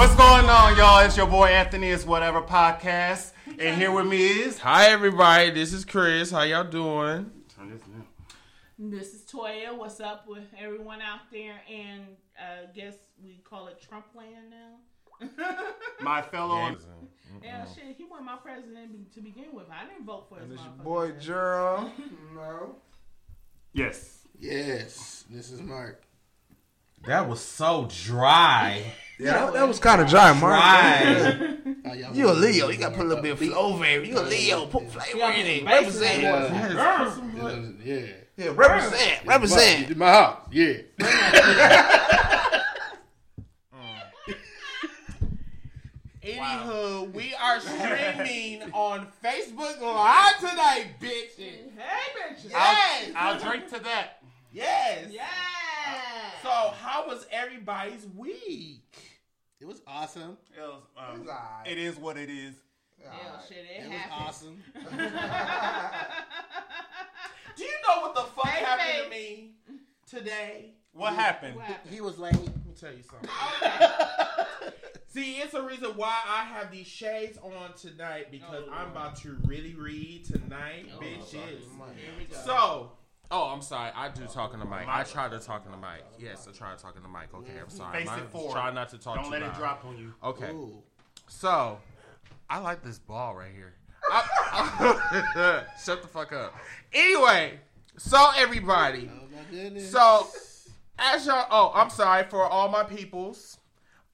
What's going on, y'all? It's your boy Anthony. It's Whatever Podcast. And here with me is... Hi, everybody. This is Chris. How y'all doing? This is Toya. What's up with everyone out there? And I guess we call it Trump land now. My fellow... Yeah, shit, he wasn't my president to begin with. I didn't vote for his motherfucker. This is your boy, Gerald. No. Yes. This is Mark. That was so dry. That was kind of dry, Mark. You a Leo. You got to put a little bit of flavor in it. You a Leo. Put flavor in it. Represent. Yeah. Yeah, represent. Represent. You in my house. Yeah. Anywho, we are streaming on Facebook Live tonight, bitch. Hey, bitches. Yes. I'll drink to that. Yes. Yes. So, how was everybody's week? It was awesome. It was right. It is what it is. Yeah, right. Shit, it happened. It was awesome. Do you know what the fuck happened to me today? What happened? He was late. Let me tell you something. See, it's a reason why I have these shades on tonight because I'm about to really read tonight, bitches. Here we go. So... Oh, I'm sorry. I do talk in the mic. I try to talk in the mic. Yes, I try to talk in the mic. Okay, I'm sorry. Face it forward. Try not to talk too loud. Don't let it drop on you. Okay. Ooh. So, I like this ball right here. Shut the fuck up. Anyway, so everybody. Oh, my goodness. So, as y'all... Oh, I'm sorry for all my peoples.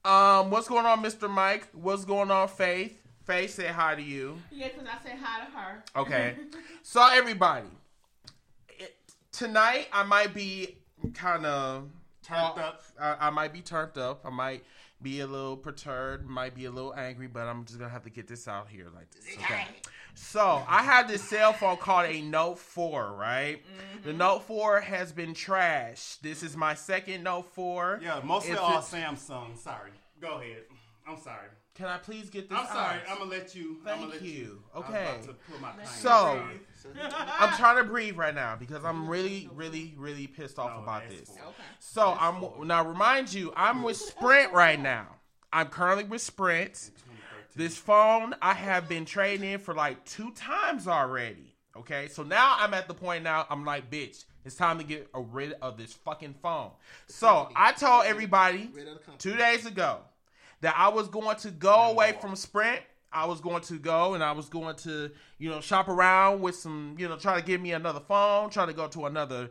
What's going on, Mr. Mike? What's going on, Faith? Faith said hi to you. Yeah, because I said hi to her. Okay. So, everybody. Tonight, I might be kind of turned up. I might be turned up. I might be a little perturbed. Might be a little angry, but I'm just going to have to get this out here like this. Okay. So, I have this cell phone called a Note 4, right? Mm-hmm. The Note 4 has been trashed. This is my second Note 4. Yeah, mostly all Samsung. Sorry. Go ahead. I'm sorry. Can I please get this out? I'm sorry. I'm going to let you. Thank you. Okay. I'm about to put my so, I'm trying to breathe right now because I'm really, really, really pissed off about this. Cool. Okay. So, now remind you, I'm with Sprint right now. I'm currently with Sprint. This phone I have been trading in for like 2 times already. Okay? So, now I'm at the point now, I'm like, bitch, it's time to get rid of this fucking phone. So, I told everybody 2 days ago. That I was going to go away from Sprint. I was going to go and I was going to, shop around with some, try to get me another phone, try to go to another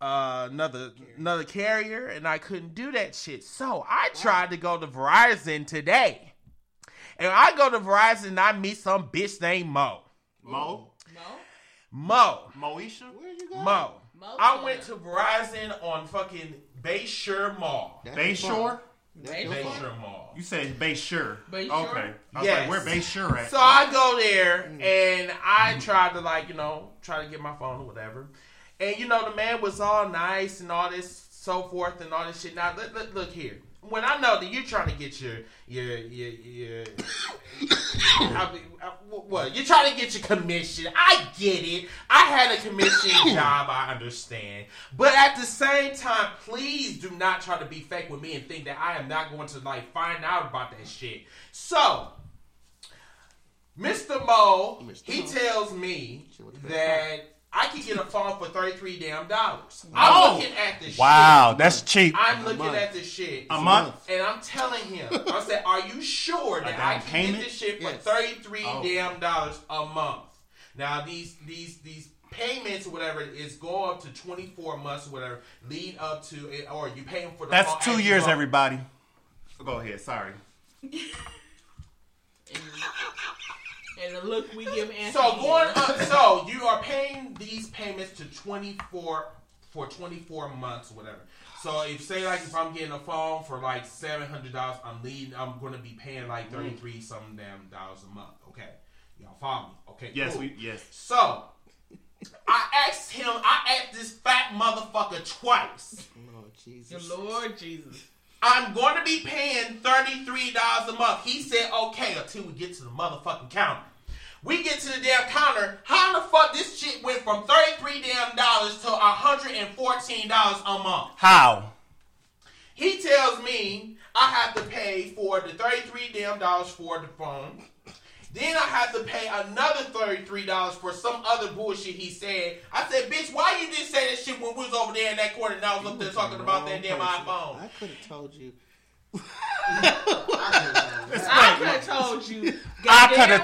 carrier, and I couldn't do that shit. So I tried to go to Verizon today. And I go to Verizon and I meet some bitch named Mo. Mo. Moesha? Where you going? Mo. I went to Verizon on fucking Bayshore Mall. Bayshore? Bayshore Mall. You said Bayshore. Okay. I was like, where Bayshore at? So I go there and I try to get my phone or whatever. And the man was all nice and all this so forth and all this shit. Now look here. When I know that you're trying to get your you're trying to get your commission. I get it. I had a commission job. I understand. But at the same time, please do not try to be fake with me and think that I am not going to find out about that shit. So, Mr. Mo, he tells me that I can get a phone for $33. I'm looking at this shit. Wow, that's cheap. I'm looking at this shit. A month? And I'm telling him, I said, are you sure that I can get this shit for $33 a month? Now, these payments or whatever is going up to 24 months or whatever, lead up to it, or you pay them for the phone. That's 2 years, everybody. Go ahead, sorry. And the look we give Anthony. So going up, so you are paying these payments to 24 months, or whatever. So if if I'm getting a phone for $700, I'm going to be paying $33 some damn dollars a month. Okay, y'all follow me? Okay, yes, cool. Yes. So I asked him. I asked this fat motherfucker twice. Oh Jesus! The Lord Jesus. I'm going to be paying $33 a month. He said, okay, until we get to the motherfucking counter. We get to the damn counter. How the fuck this shit went from $33 to $114 a month? How? He tells me I have to pay for the $33 for the phone. Then I have to pay another $33 for some other bullshit he said. I said, bitch, why you didn't say that shit when we was over there in that corner and I was up there talking about that damn iPhone? I could have told you. I could have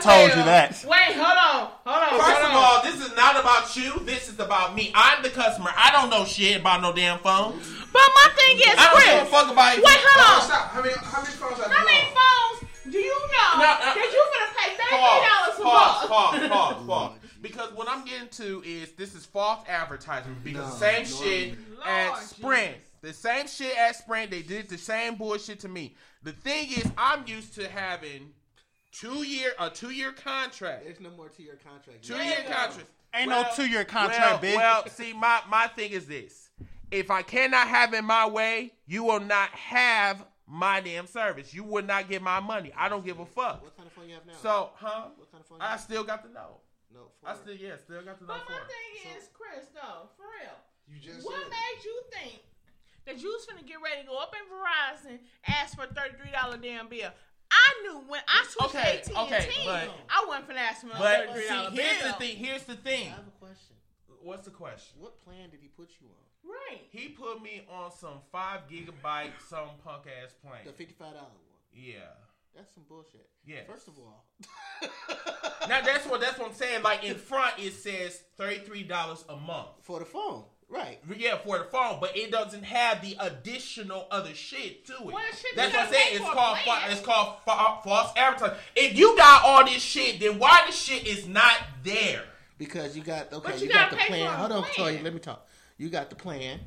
told you that. Wait, hold on. First of all, this is not about you. This is about me. I'm the customer. I don't know shit about no damn phone. But my thing is, I don't give a fuck about it. Wait, hold on. Stop. How many phones are you on? How many phones do you know that you're going to pay $33 for? Pause. Because what I'm getting to is this is false advertising. Because the same shit at Sprint, they did the same bullshit to me. The thing is, I'm used to having a two-year contract. There's no more two-year contract. Ain't no two-year contract, bitch. Well, see, my thing is this. If I cannot have it my way, you will not have my damn service. You will not get my money. I don't give a fuck. What kind of phone you have now? What kind of phone you have? I still got the Note 4. But my thing is, Chris, though, for real. What made you think that you was finna get ready to go up in Verizon, ask for a $33 damn bill? I knew when I switched AT&T, I wasn't finna ask for a $33 bill. Here's the thing. I have a question. What's the question? What plan did he put you on? Right. He put me on some 5 gigabyte, some punk ass plan. The $55 one. Yeah. That's some bullshit. Yeah. First of all. Now that's what I'm saying. Like in front it says $33 a month. For the phone. Right. Yeah, for the phone, but it doesn't have the additional other shit to it. Well, that's what I'm saying. It's called false advertising. If you got all this shit, then why the shit is not there? Because you got the plan. Hold on, Toya, let me talk. You got the plan.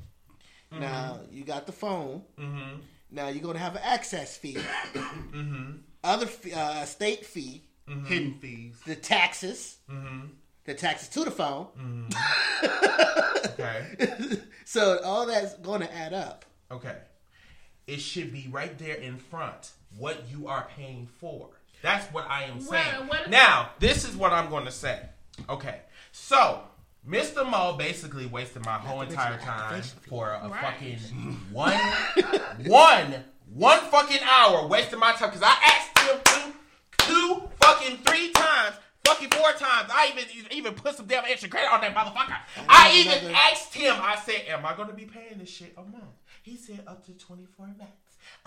Mm-hmm. Now you got the phone. Mm-hmm. Now you're gonna have an access fee, mm-hmm. other state fee, mm-hmm. hidden fees, the taxes to the phone. Mm-hmm. Okay. So all that's gonna add up. Okay. It should be right there in front what you are paying for. That's what I am saying. Now this is what I'm gonna say. Okay. So. Mr. Mo basically wasted my whole entire time for a fucking one fucking hour wasting my time because I asked him two fucking three times, fucking four times. I even put some damn extra credit on that motherfucker. I even asked him. I said, "Am I gonna be paying this shit a month?" He said, "Up to 24 months."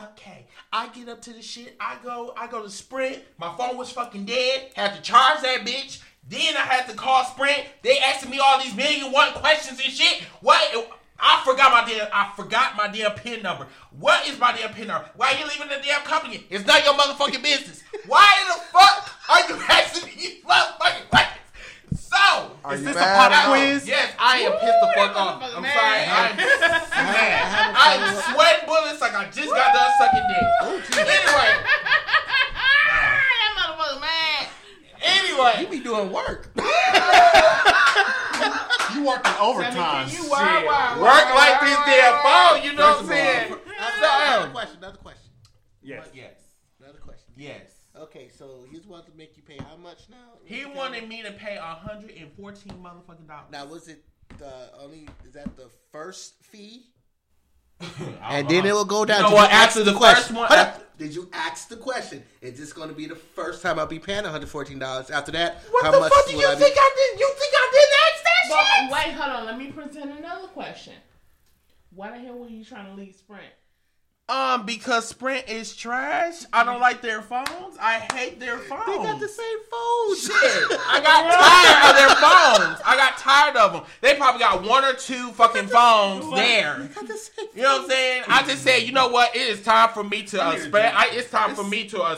Okay, I get up to the shit. I go to Sprint. My phone was fucking dead. Had to charge that bitch. Then I had to call Sprint. They asking me all these 1,000,001 questions and shit. What? I forgot my damn PIN number. What is my damn PIN number? Why are you leaving the damn company? It's not your motherfucking business. Why the fuck are you asking me these motherfucking questions? So, is this a pop quiz? Yes, I am pissed the fuck off. I'm sorry. I'm mad. I'm sweating bullets like I just got done sucking dick. Anyway. Anyway, you be doing work. You working overtime. You work like this damn phone. You know what I'm saying? Another question. Yes. Okay, so he's wanted to make you pay how much now? He wanted me to pay $114 motherfucking dollars. Now, was it the first fee? And then it will go down. You know what? After the first one, did you ask the question? Is this going to be the first time I'll be paying $114? After that, You think I didn't ask that shit? Wait, hold on. Let me present another question. Why the hell were you trying to leave Sprint? Because Sprint is trash. I don't like their phones. I hate their phones. They got the same phones. Shit. I got tired of their phones. I got tired of them. They probably got one or two fucking phones there. They got the same phone. You know what I'm saying? I just said, you know what? It is time for me to It's time for me to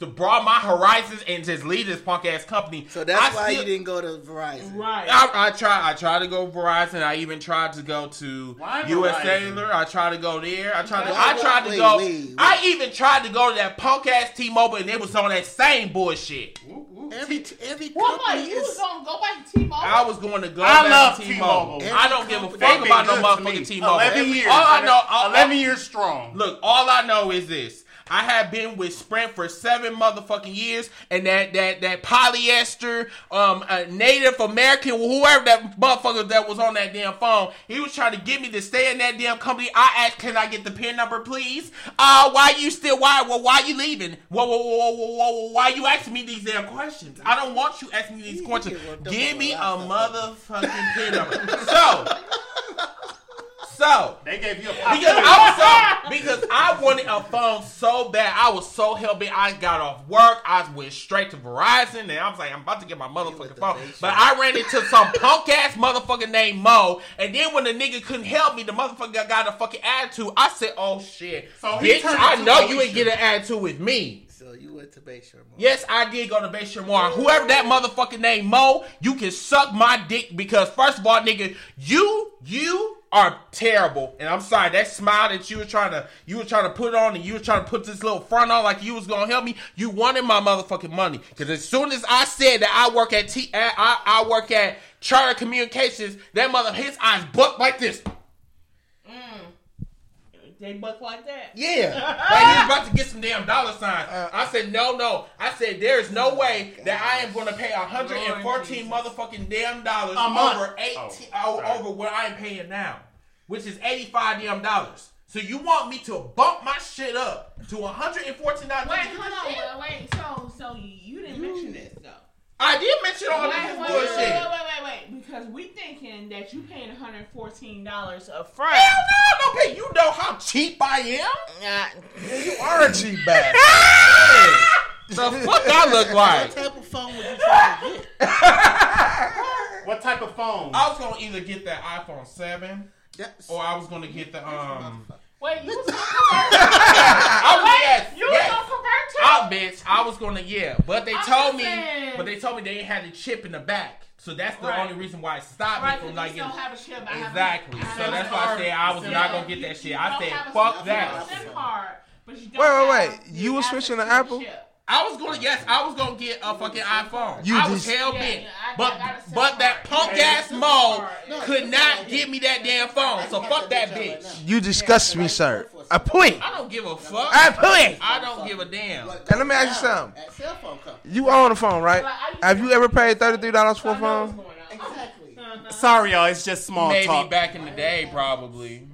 broaden my horizons and just leave this punk ass company. So that's why you didn't go to Verizon, right? I tried to go to Verizon. I even tried to go to U.S. Cellular. I tried to go there. I tried to go. I even tried to go to that punk ass T-Mobile, and they was on that same bullshit. Every company was gonna go back to T-Mobile. I was going to go back to T-Mobile. I don't give a fuck about no motherfucking T-Mobile. 11 years strong. Look, all I know is this: I have been with Sprint for 7 motherfucking years, and that polyester Native American, whoever that motherfucker that was on that damn phone, he was trying to get me to stay in that damn company. I asked, can I get the PIN number, please? Why you leaving? Why you asking me these damn questions? I don't want you asking me these questions. Give me a motherfucking PIN number. So they gave you a phone because I wanted a phone so bad. I was so hell bent. I got off work. I went straight to Verizon, and I was like, I'm about to get my motherfucking phone. But I ran into some punk ass motherfucker named Mo, and then when the nigga couldn't help me, the motherfucker got a fucking attitude. I said, oh shit, so bitch! I know you ain't get an attitude with me. So you went to Bayshore Mall. Yes, I did go to Bayshore Mall. Whoever that motherfucking name Mo, you can suck my dick because first of all, nigga, you are terrible. And I'm sorry, that smile that you were trying to put on and you were trying to put this little front on like you was gonna help me, you wanted my motherfucking money. Because as soon as I said that I work at I work at Charter Communications, that mother his eyes bucked like this. They buck like that. Yeah. Like he was about to get some damn dollar signs. I said, no. I said, there is no way that I am going to pay $114 motherfucking damn dollars over 18 over what I am paying now, which is $85 damn dollars. So you want me to bump my shit up to $114? Wait, hold on. Wait. So you didn't mention this though. I did mention all that bullshit. Wait. Because we thinking that you paying $114 up front. Hell no, don't pay. You know how cheap I am? Yeah, you are a cheap bastard. The fuck I look like? What type of phone would you try to get? What type of phone? I was going to either get that iPhone 7 or I was going to get the... Wait, you was going to convert? You was going to convert to? Oh, bitch, I was going to, yeah. But they told me they ain't had the chip in the back. So that's the only reason why it stopped me from like... don't have a chip. Exactly. So that's why I said I was not going to get that shit. I said, fuck that. Wait. You were switching to Apple? I was gonna get a fucking iPhone. I was hell bent, but that punk ass Mo could not give me that damn phone. So fuck that bitch. You disgust me, sir. A point. I don't give a fuck. A point. I don't give a damn. And let me ask you something. You own a phone, right? Have you ever paid $33 for a phone? Exactly. Sorry, y'all. It's just small talk. Maybe back in the day, probably.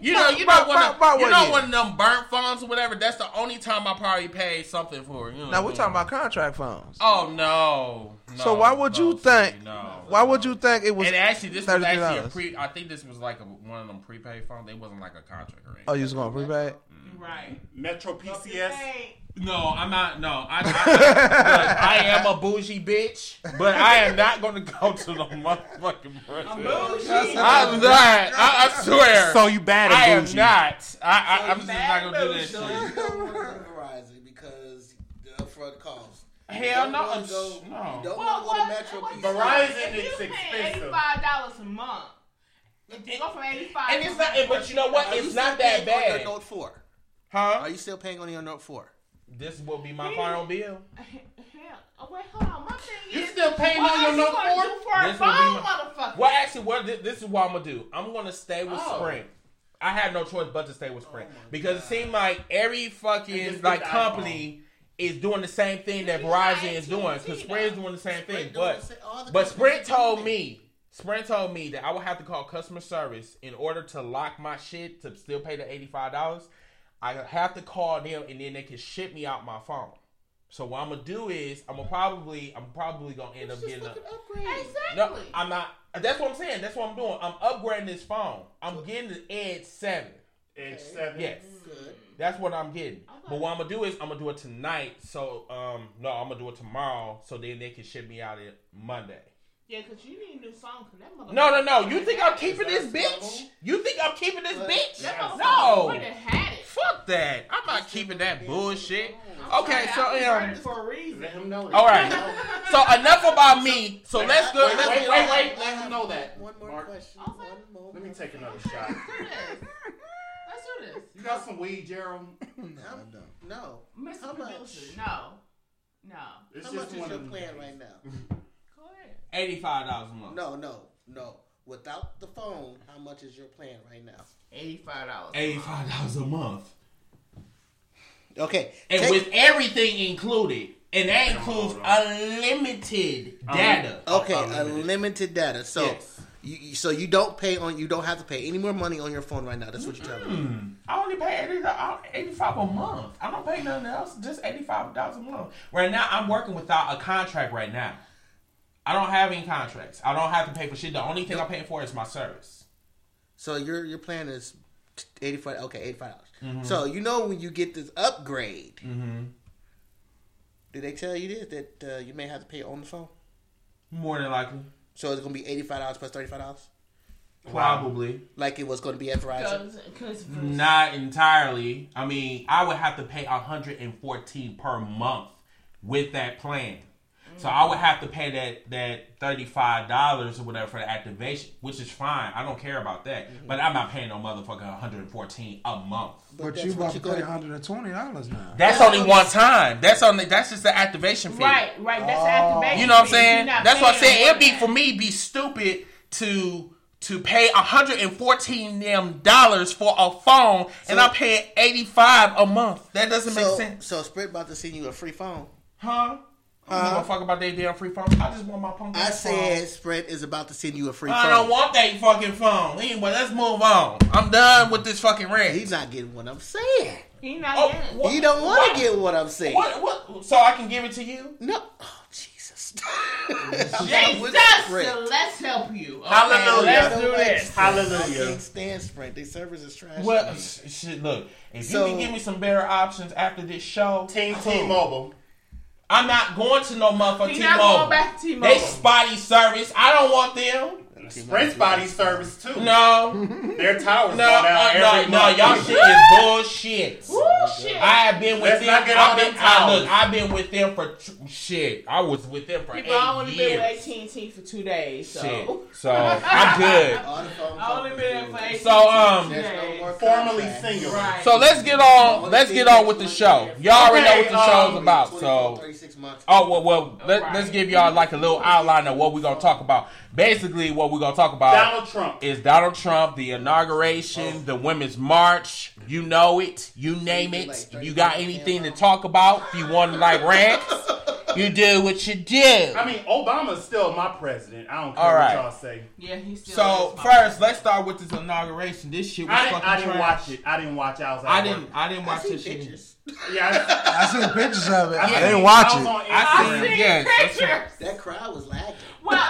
You know one of them burnt phones or whatever. That's the only time I probably paid something for it. You know now we're talking about contract phones. Oh no! So why would you think? No. Why would you think it was? And actually, this was actually I think this was like one of them prepaid phones. They wasn't like a contract or anything. Oh, you was going prepaid? Right. Metro PCS. No, I'm not. No, I am a bougie bitch, but I am not going to go to the motherfucking person. I'm bougie. I'm not. I swear. So you bad at bougie? I am not. I'm just not going to do that shit. So you don't work on Verizon because the upfront cost. Hell no. You don't want to go to Metro. Verizon is expensive. You pay $85 a month. They go from $85. And it's not. But you know what? It's not that bad. On your Note 4? Huh? Are you still paying on your Note 4? This will be my final bill. Hell, wait, hold on. My thing is, you still paying me your Note 4? This will be my motherfucker. Well, actually, this is what I'm gonna do. I'm gonna stay with Sprint. I have no choice but to stay with Sprint because it seems like every fucking like company is doing the same thing that Verizon is doing because Sprint is doing the same thing. But Sprint told me that I would have to call customer service in order to lock my shit to still pay the $85. I have to call them and then they can ship me out my phone. So what I'm gonna do is I'm probably gonna end up getting upgrade. Exactly. No, I'm not. That's what I'm saying. That's what I'm doing. I'm upgrading this phone. I'm getting the Edge 7. Edge 7. Yes. Good. That's what I'm getting. Okay. But what I'm gonna do is I'm gonna do it tonight. So I'm gonna do it tomorrow. So then they can ship me out it Monday. Yeah, because you need a new phone. No. You think I'm keeping this bitch? You think I'm keeping this bitch? No. Fuck that. I'm not keeping that bullshit. Okay, so for a reason. Let him know that. All right. So enough about me. So let's go. Wait. Let him know that. One more question. Let me take another shot. Let's do this. You got some weed, Gerald? No. Mr. Producer, no. How much is your plan right now? $85 a month. No. Without the phone, how much is your plan right now? $85 a month. Okay. And with everything included. And that includes unlimited data. Okay, unlimited data. So yes. you don't pay on, you don't have to pay any more money on your phone right now. That's what you're telling me. I only pay $85 a month. I don't pay nothing else. Just $85 a month. Right now, I'm working without a contract right now. I don't have any contracts. I don't have to pay for shit. The only thing I pay for is my service. So your plan is $85. Mm-hmm. So you know when you get this upgrade. Mm-hmm. Did they tell you this, that you may have to pay on the phone? More than likely. So it's going to be $85 plus $35? Probably. Like it was going to be at Verizon? Not entirely. I mean, I would have to pay $114 per month with that plan. Mm. So I would have to pay that $35 or whatever for the activation, which is fine. I don't care about that. Mm-hmm. But I'm not paying no motherfucking $114 a month. But you about to pay $120 now. That's only one time. That's just the activation fee. Right. That's the activation fee. You know what I'm saying? That's what I'm saying. It'd be, for me, be stupid to pay $114 for a phone, so, and I'm paying $85 a month. That doesn't make sense. So Sprint about to send you a free phone. Huh? I don't give a fuck about their damn free phone. I just want my phone. I said Sprint is about to send you a free phone. I don't want that fucking phone. Anyway, let's move on. I'm done with this fucking rant. He's not getting what I'm saying. He's not getting it. He don't want to get what I'm saying. What? So I can give it to you? No. Oh, Jesus. So let's help you. Okay? Hallelujah. Let's do this. Hallelujah. I can't stand Sprint. Their service is trash. Well, shit, look. If you can give me some better options after this show. Team T-Mobile. I'm not going to no motherfucking T-Mobile. Not going back to T-Mobile. They spotty service. I don't want them. Sprint spotty service too. No. Their towers go down every month. No, y'all shit is bullshit. Bullshit. I have been with them. I've been with them for shit. I was with them for 8 years. I only been with AT&T for 2 days. So shit. So I'm good. I only been for 8 years. So formerly single. Right. So let's get on with the show. Y'all already know what the show's about. So. Let's give y'all like a little outline of what we're going to talk about. Basically, what we're going to talk about is Donald Trump, the inauguration, the Women's March. You know it. You name it. If you got anything to talk about, if you want to like rants, you do what you do. I mean, Obama's still my president. I don't care what y'all say. Yeah, he's still first, let's start with this inauguration. This shit was fucking trash. I didn't watch it. I didn't watch this shit. Yeah, I seen pictures of it. I didn't watch it. I seen pictures. That crowd was lagging. Well,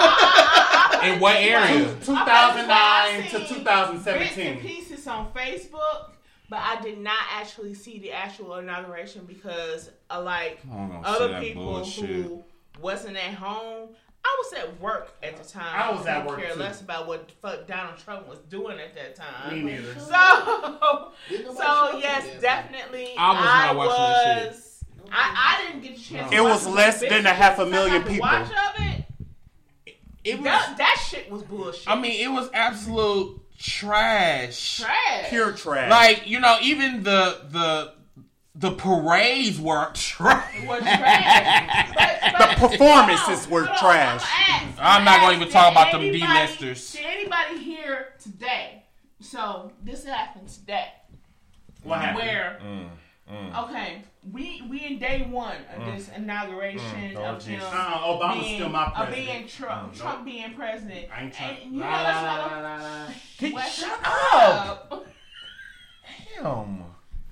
in what area? 2009 to 2017. Bits and pieces on Facebook, but I did not actually see the actual inauguration because, other people who wasn't at home. I was at work at the time. I was at work, too. I didn't care less about what the fuck Donald Trump was doing at that time. Me neither. So yes, definitely. I was not watching this shit. I didn't get a chance. It was less than a half a million people. Watch of it. That shit was bullshit. I mean, it was absolute trash. Pure trash. Even the parades were trash. The performances were trash. I'm not going to even talk about them D-listers. Did anybody hear today? So, this happened today. What happened? Okay, we in day one of this inauguration of him Obama's still my president. Being Trump being president. I ain't trying. You know that's shut up. Damn.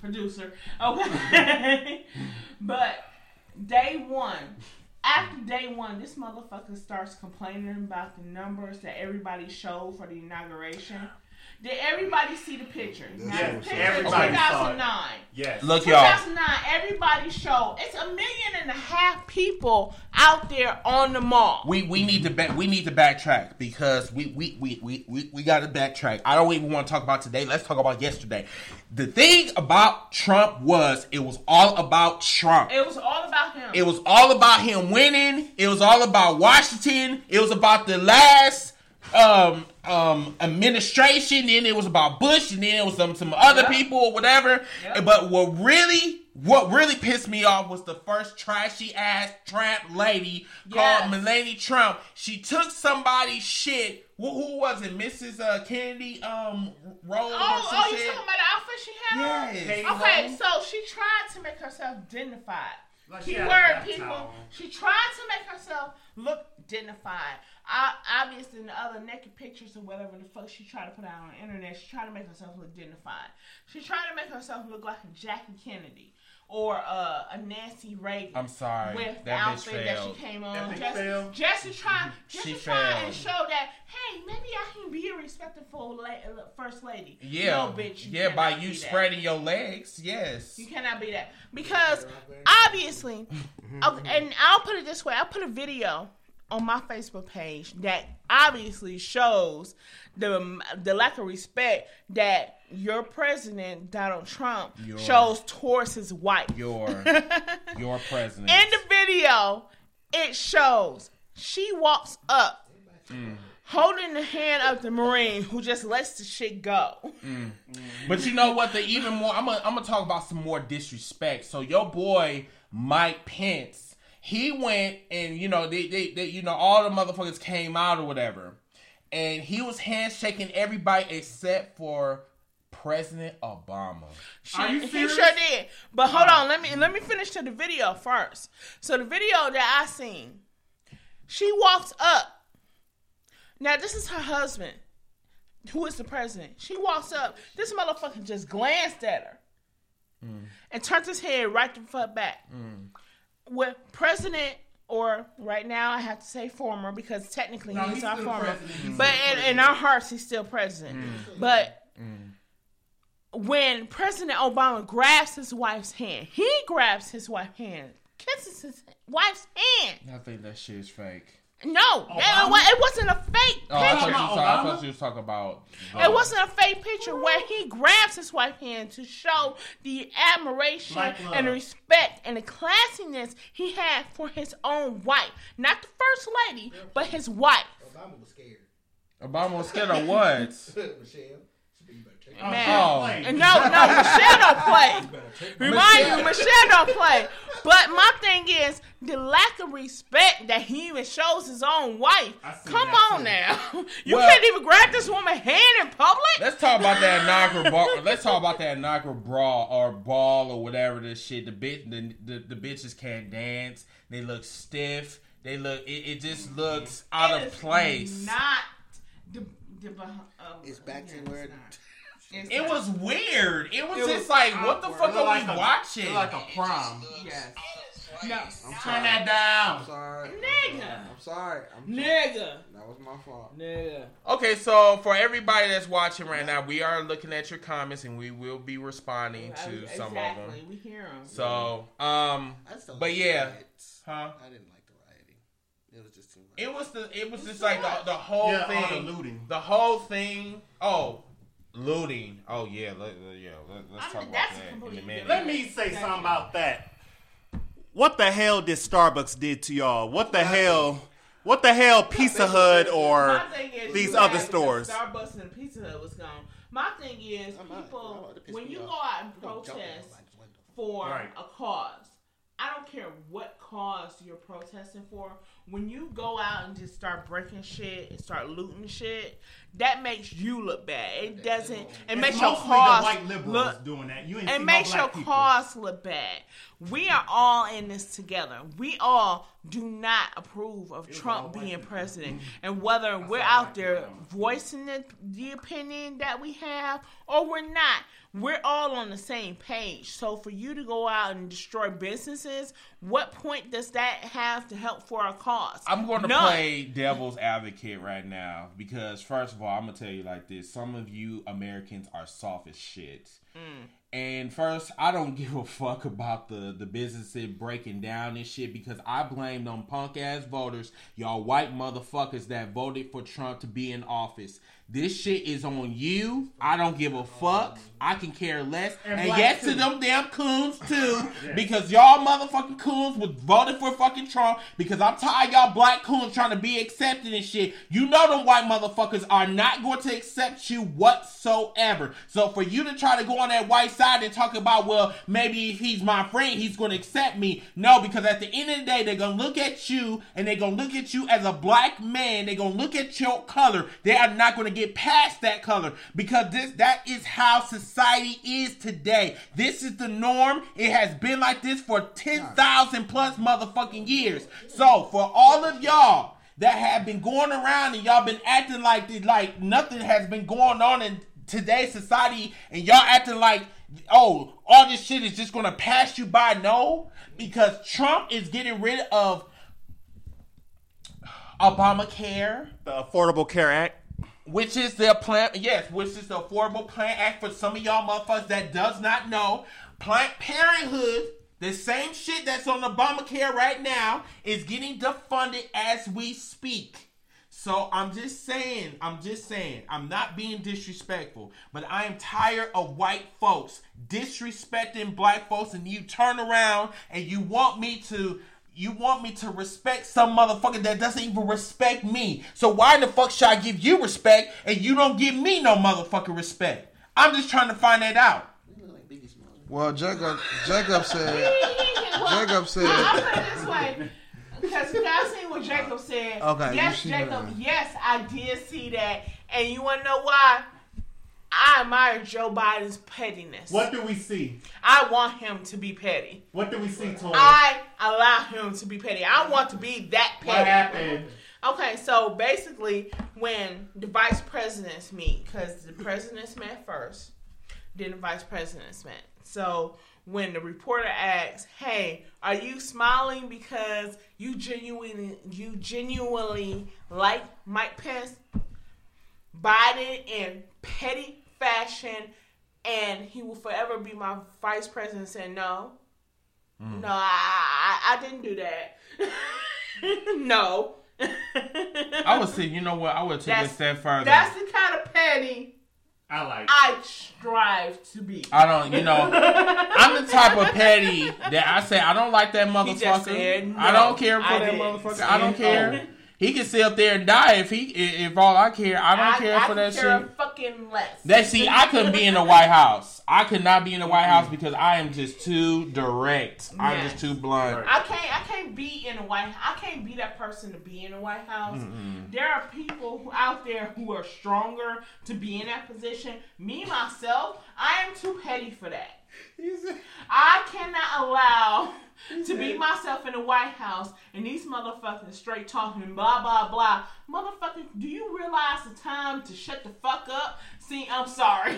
Producer. Okay. But day one, after day one, this motherfucker starts complaining about the numbers that everybody showed for the inauguration. Did everybody see the picture? Yes, everybody 2009. Saw it. Yes. Look, y'all. 2009, everybody showed. It's 1.5 million people out there on the mall. We need to backtrack because we got to backtrack. I don't even want to talk about today. Let's talk about yesterday. The thing about Trump was it was all about Trump. It was all about him. It was all about him winning. It was all about Washington. It was about the last administration, then it was about Bush, and then it was some other people or whatever. Yep. But what really pissed me off was the first trashy ass Trump lady called Melania Trump. She took somebody's shit Who was it? Mrs. Candy Rose? Oh, you talking about the outfit she had? Yes. On? Okay, so she tried to make herself dignified. Like keyword, people. Towel. She tried to make herself look dignified. Obviously, in the other naked pictures and whatever the fuck she tried to put out on the internet, she tried to make herself look dignified. She tried to make herself look like a Jackie Kennedy. Or a Nancy Reagan. I'm sorry. With the outfit that she came on. Just to try, and show that, hey, maybe I can be a respectful first lady. Yeah. No, bitch. Yeah, by you spreading your legs. Yes. You cannot be that. Because obviously, and I'll put it this way. I put a video on my Facebook page that obviously shows the lack of respect that your president, Donald Trump, shows towards his wife. Your president. In the video, it shows she walks up holding the hand of the Marine who just lets the shit go. But you know what? The even more, I'm gonna talk about some more disrespect. So your boy Mike Pence, he went and they all the motherfuckers came out or whatever, and he was handshaking everybody except for President Obama. Are you serious? He sure did. But hold on, let me finish to the video first. So the video that I seen, she walks up. Now this is her husband, who is the president. She walks up. This motherfucker just glanced at her and turned his head right the fuck back. With president. Or right now, I have to say former because technically he's our former. President. But in our hearts, he's still president. But when President Obama grabs his wife's hand, he grabs his wife's hand, kisses his wife's hand. I think that shit is fake. No, it wasn't a fake picture. I thought you was talking about... It wasn't a fake picture where he grabs his wife's hand to show the admiration and the respect and the classiness he had for his own wife. Not the first lady, but his wife. Obama was scared. Obama was scared of what? Michelle. Man. No, Michelle don't play. Remind you, Michelle don't play. But my thing is the lack of respect that he even shows his own wife. Come on now, you can't even grab this woman's hand in public. Let's talk about that inaugural ball. Let's talk about that inaugural brawl or ball or whatever this shit. The bitches can't dance. They look stiff. They look. It just looks out of place. Not the it's back to where. It was weird. It was just like, what the fuck are we watching? Like a prom. Yes. No. Turn that down. I'm sorry. Nigga. I'm sorry. Nigga. That was my fault. Nigga. Okay, so for everybody that's watching right now, we are looking at your comments and we will be responding to some of them. Exactly. We hear them. So, but yeah. Huh? I didn't like. It was just too much. It was just like the whole thing. All the looting. The whole thing. Oh, looting. Oh, yeah. Let's talk about that in a minute. Let me say something about that. What the hell did Starbucks did to y'all? What the hell Pizza Hut or these other stores? Starbucks and Pizza Hut was gone. My thing is, people, when you go out and protest for a cause, I don't care what cause you're protesting for. When you go out and just start breaking shit and start looting shit, that makes you look bad. It doesn't. It makes your cause look. Doing that. You ain't it makes your cause look bad. We are all in this together. We all do not approve of Trump being president, and whether we're out there voicing the opinion that we have or we're not. We're all on the same page. So for you to go out and destroy businesses, what point does that have to help for our cause? I'm going to play devil's advocate right now because, first of all, I'm going to tell you like this. Some of you Americans are soft as shit. And first, I don't give a fuck about the businesses breaking down and shit because I blame them punk-ass voters, y'all white motherfuckers that voted for Trump to be in office. This shit is on you. I don't give a fuck. I can care less. And yes to them damn coons too. Because y'all motherfucking coons was voted for fucking Trump. Because I'm tired of y'all black coons trying to be accepted and shit. You know them white motherfuckers are not going to accept you whatsoever. So for you to try to go on that white side and talk about, well, maybe if he's my friend, he's going to accept me. No, because at the end of the day, they're going to look at you and they're going to look at you as a black man. They're going to look at your color. They are not going to get past that color, because that is how society is today. This is the norm. It has been like this for 10,000 plus motherfucking years. So for all of y'all that have been going around and y'all been acting like nothing has been going on in today's society, and y'all acting like, oh, all this shit is just gonna pass you by, no, because Trump is getting rid of Obamacare, the Affordable Care Act. Which is their plan, yes, which is the Affordable Plan Act for some of y'all motherfuckers that does not know. Planned Parenthood, the same shit that's on Obamacare right now, is getting defunded as we speak. So I'm just saying, I'm not being disrespectful, but I am tired of white folks disrespecting black folks, and you turn around and you want me to respect some motherfucker that doesn't even respect me. So why the fuck should I give you respect and you don't give me no motherfucking respect? I'm just trying to find that out. Well, Jacob said. I put it this way. Because I've seen what Jacob said. Okay, yes, Jacob. Yes, I did see that. And you want to know why? I admire Joe Biden's pettiness. What do we see? I want him to be petty. What do we see, Tony? I allow him to be petty. I want to be that petty. What happened? Okay, so basically, when the vice presidents meet, because the presidents met first, then the vice presidents met. So when the reporter asks, hey, are you smiling because you genuinely like Mike Pence? Biden in petty fashion, and he will forever be my vice president, saying no, I didn't do that. No. I would say, you know what, I would take it a step further. That's the kind of petty I like. I strive to be. I don't, you know, I'm the type of petty that I say, I don't like that motherfucker. He just said, no, I don't care for that motherfucker. I don't care. He can sit up there and die if all I care. I don't care for that shit. I care fucking less. I couldn't be in the White House. I could not be in the White House because I am just too direct. Yes. I'm just too blunt. I can't be in the White House. I can't be that person to be in the White House. Mm-hmm. There are people out there who are stronger to be in that position. Me, myself, I am too petty for that. I cannot allow to be myself in the White House and these motherfuckers straight talking blah blah blah. Motherfucker, do you realize the time to shut the fuck up? See, I'm sorry.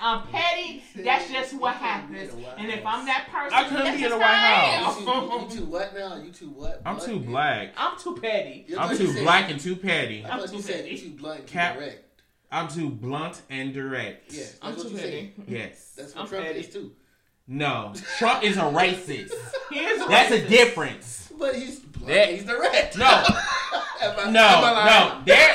I'm petty. That's just what happens. And if I'm that person, I couldn't be in the White House. You too what now? You too what? I'm too black. I'm too petty. I'm too black and too petty. I thought you said you too blunt and direct. I'm too blunt and direct. Yes, I'm too petty. Yes, that's what Trump is too. No, Trump is a racist. He is a racist. That's a difference. But he's blunt. He's direct. No, no. There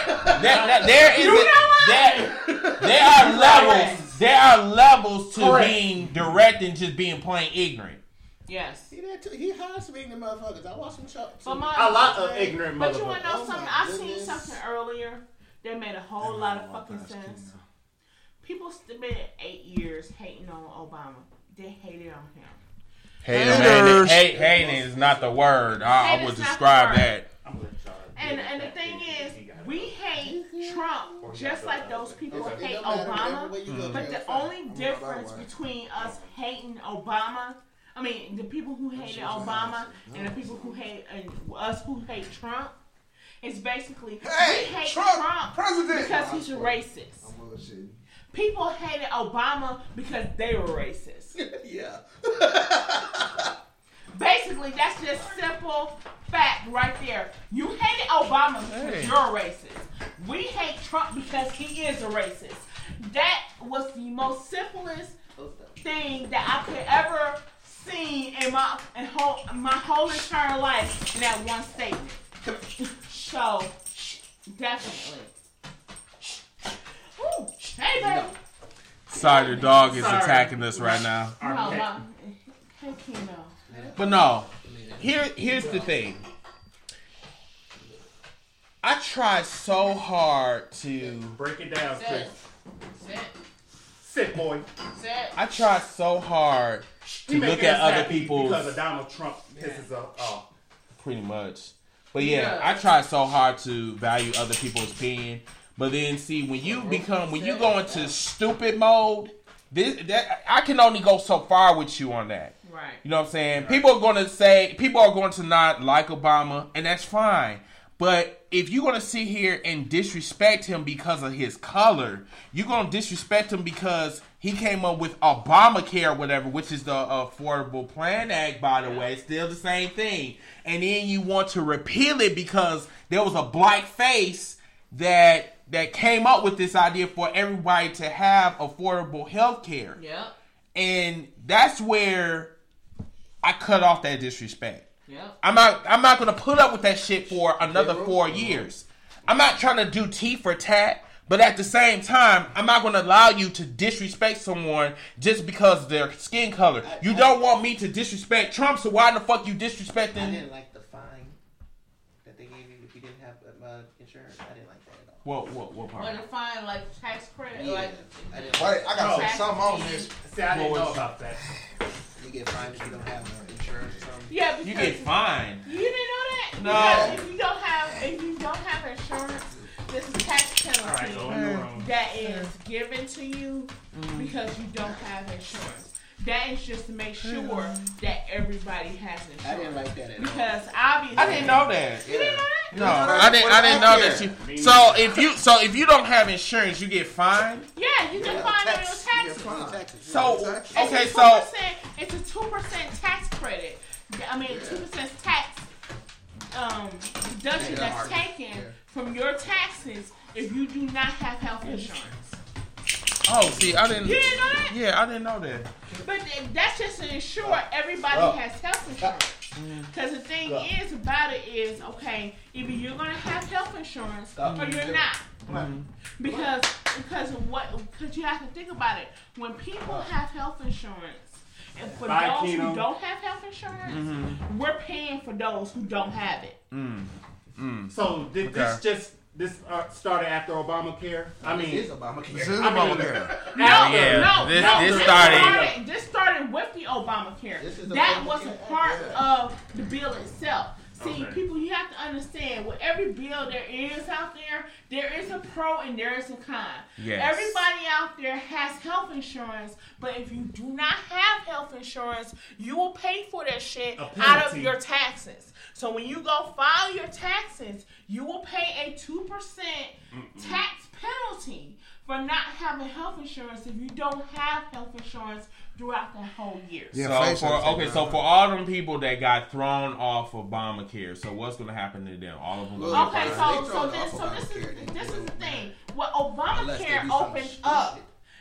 are levels to correct. Being direct and just being plain ignorant. Yes. See that too? He hides being the motherfuckers. I watched him chop. A lot of ignorant motherfuckers. But you want to know something? I seen something earlier. That made a whole lot of fucking sense. People spent 8 years hating on Obama. They hated on him. Hating is not the word. I would describe that. And the thing is, we hate Trump just like those people hate Obama. But the only difference between us hating Obama, I mean, the people who hated Obama and the people who hate and us who hate Trump, it's basically, we hate Trump because he's a racist. People hated Obama because they were racist. Yeah. Basically, that's just simple fact right there. You hated Obama because you're a racist. We hate Trump because he is a racist. That was the most simplest thing that I could ever see in my whole entire life in that one statement. So, definitely, Sorry, your dog is attacking us right now. But no, here's the thing. I tried so hard to break it down, Chris. Sit, boy. I tried so hard to look at other people because of Donald Trump pisses us off. Pretty much. But yeah, I try so hard to value other people's opinion. But then, see, when you go into stupid mode, I can only go so far with you on that. Right. You know what I'm saying? Right. People are going to not like Obama, and that's fine. But if you're going to sit here and disrespect him because of his color, you're going to disrespect him because he came up with Obamacare or whatever, which is the Affordable Plan Act, by the way. It's still the same thing. And then you want to repeal it because there was a black face that came up with this idea for everybody to have affordable health care. Yeah. And that's where I cut off that disrespect. Yeah. I'm not going to put up with that shit for another 4 years. I'm not trying to do tit for tat, but at the same time, I'm not going to allow you to disrespect someone just because of their skin color. You don't want me to disrespect Trump, so why the fuck you disrespecting? I didn't like the fine that they gave you if you didn't have insurance. I didn't like that at all. What part? Well, the fine, like tax credit. Yeah. Like, I got to say something on this. See, I didn't know about that. You get fined if you don't have insurance or something. Yeah, you get fined. You didn't know that? No. Because if you don't have insurance, this is tax penalty that is given to you because you don't have insurance. That is just to make sure that everybody has insurance. I didn't like that at all. Because obviously, I didn't know that. You didn't know that? No, I didn't know that. So if you don't have insurance, you get fined. Yeah, you get fined on your taxes. It's a 2% tax credit. I mean, 2% tax deduction that's taken from your taxes if you do not have health insurance. Oh, see, I didn't. You didn't know that? Yeah, I didn't know that. But that's just to ensure everybody has health insurance. Because the thing is about it is, okay, either you're going to have health insurance or you're not. Mm-hmm. Because you have to think about it. When people have health insurance, and for those who don't have health insurance, we're paying for those who don't have it. Mm-hmm. So this started after Obamacare. I mean, this is Obamacare. This started with the Obamacare. That was a part of the bill itself. See, people, you have to understand, with every bill there is out there is a pro and there is a con. Yes. Everybody out there has health insurance, but if you do not have health insurance, you will pay for that shit out of your taxes. So when you go file your taxes, you will pay a 2% tax penalty for not having health insurance if you don't have health insurance throughout the whole year. Yeah, so for all them people that got thrown off Obamacare, so what's going to happen to them? All of them. This is the thing. What Obamacare opened up,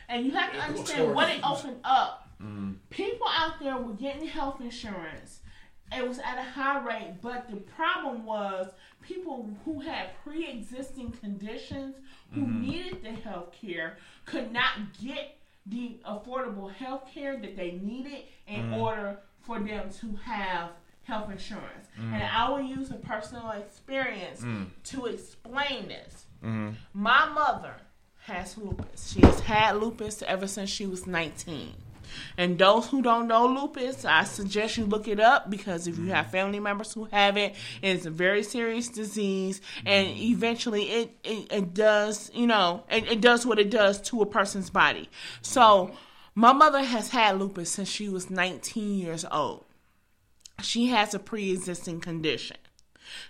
and you have to understand what it opened up. Mm-hmm. People out there were getting health insurance. It was at a high rate, but the problem was people who had pre-existing conditions who needed the health care could not get the affordable health care that they needed in order for them to have health insurance. And I will use a personal experience to explain this. My mother has lupus. She has had lupus ever since she was 19. And those who don't know lupus, I suggest you look it up because if you have family members who have it, it's a very serious disease, and eventually it does, you know, it does what it does to a person's body. So my mother has had lupus since she was 19 years old. She has a pre-existing condition.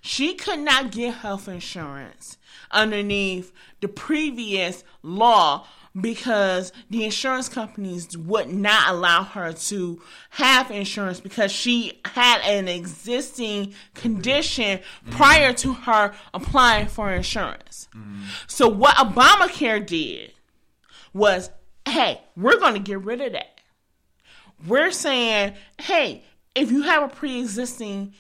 She could not get health insurance underneath the previous law because the insurance companies would not allow her to have insurance because she had an existing condition prior to her applying for insurance. So what Obamacare did was, hey, we're going to get rid of that. We're saying, hey, if you have a pre-existing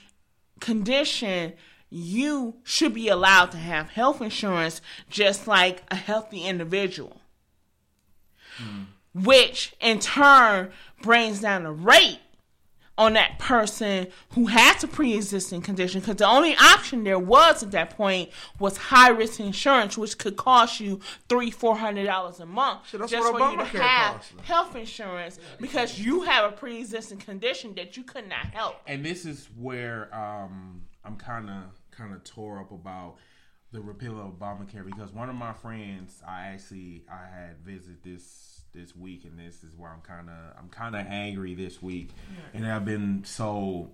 condition, you should be allowed to have health insurance just like a healthy individual. which in turn brings down the rate on that person who has a pre-existing condition, because the only option there was at that point was high-risk insurance, which could cost you $300-$400 a month just for you to have health insurance because you have a pre-existing condition that you could not help. And this is where I'm kind of tore up about the repeal of Obamacare, because one of my friends I had visited this week, and this is where I'm kind of angry this week, and I've been so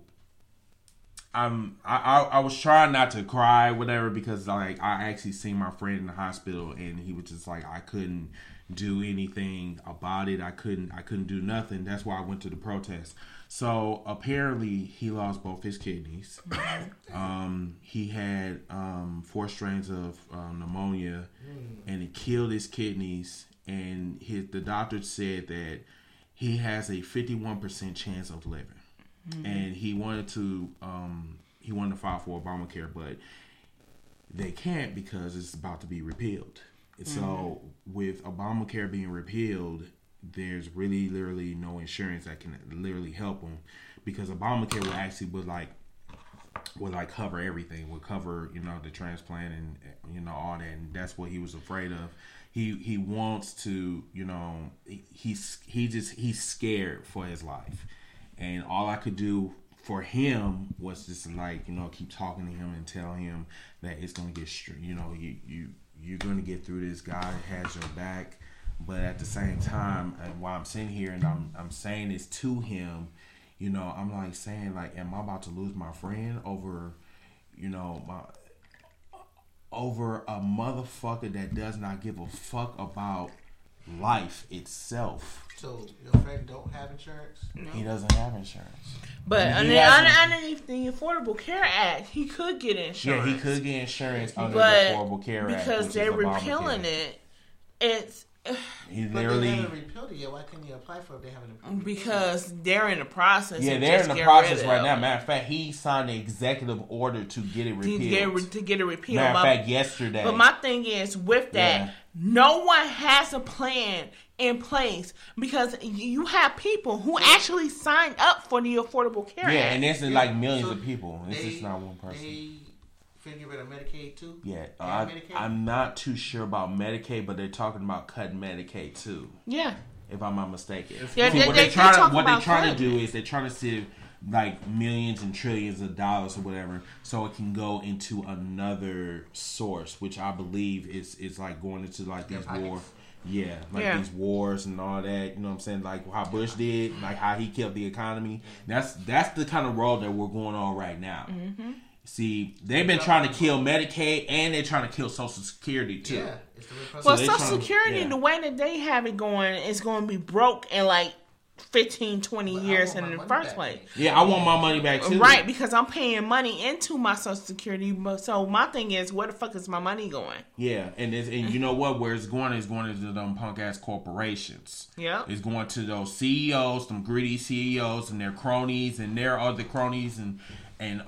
I was trying not to cry, whatever, because like I actually seen my friend in the hospital, and he was just like, I couldn't do anything about it. I couldn't do nothing. That's why I went to the protest. So apparently he lost both his kidneys. He had 4 strains of pneumonia, and it killed his kidneys. And the doctor said that he has a 51% chance of living, and he wanted to file for Obamacare, but they can't because it's about to be repealed. And so with Obamacare being repealed, there's really literally no insurance that can literally help him, because Obamacare would cover everything, would cover the transplant and all that, and that's what he was afraid of. He wants to, he's scared for his life. And all I could do for him was just keep talking to him and tell him that it's going to get, you're going to get through this. God has your back. But at the same time, and while I'm sitting here and I'm saying this to him, I'm saying, am I about to lose my friend over, over a motherfucker that does not give a fuck about life itself? So your friend don't have insurance? No. He doesn't have insurance. But underneath the Affordable Care Act, he could get insurance. Yeah, he could get insurance under the Affordable Care Act. Because they're repealing it. It's... He literally, they haven't repealed it yet. Why couldn't you apply for it if they haven't repealed it? Because they're in the process. Yeah, they're in the process right now. Matter of fact, he signed an executive order to get it repealed. To get it repealed. Matter of fact, yesterday. But my thing is, with that, no one has a plan in place, because you have people who actually signed up for the Affordable Care Act. Yeah, and this is millions of people. It's just not one person. Can you get rid of Medicaid too? Yeah, Medicaid? I'm not too sure about Medicaid, but they're talking about cutting Medicaid too. Yeah, if I'm not mistaken. Yeah, what they're trying to do is they're trying to save millions and trillions of dollars or whatever, so it can go into another source, which I believe is going into these wars. Yeah, these wars and all that. You know what I'm saying? Like how Bush did, how he killed the economy. That's the kind of road that we're going on right now. Mm-hmm. See, they've been trying to kill Medicaid, and they're trying to kill Social Security too. Yeah, Social Security, the way that they have it going, is going to be broke in 15, 20 years in the first place. Yeah, I want my money back too. Right, because I'm paying money into my Social Security. So my thing is, where the fuck is my money going? Yeah, and you know what? Where it's going is going into them punk ass corporations. Yeah, it's going to those CEOs, them greedy CEOs, and their cronies, and their other cronies, and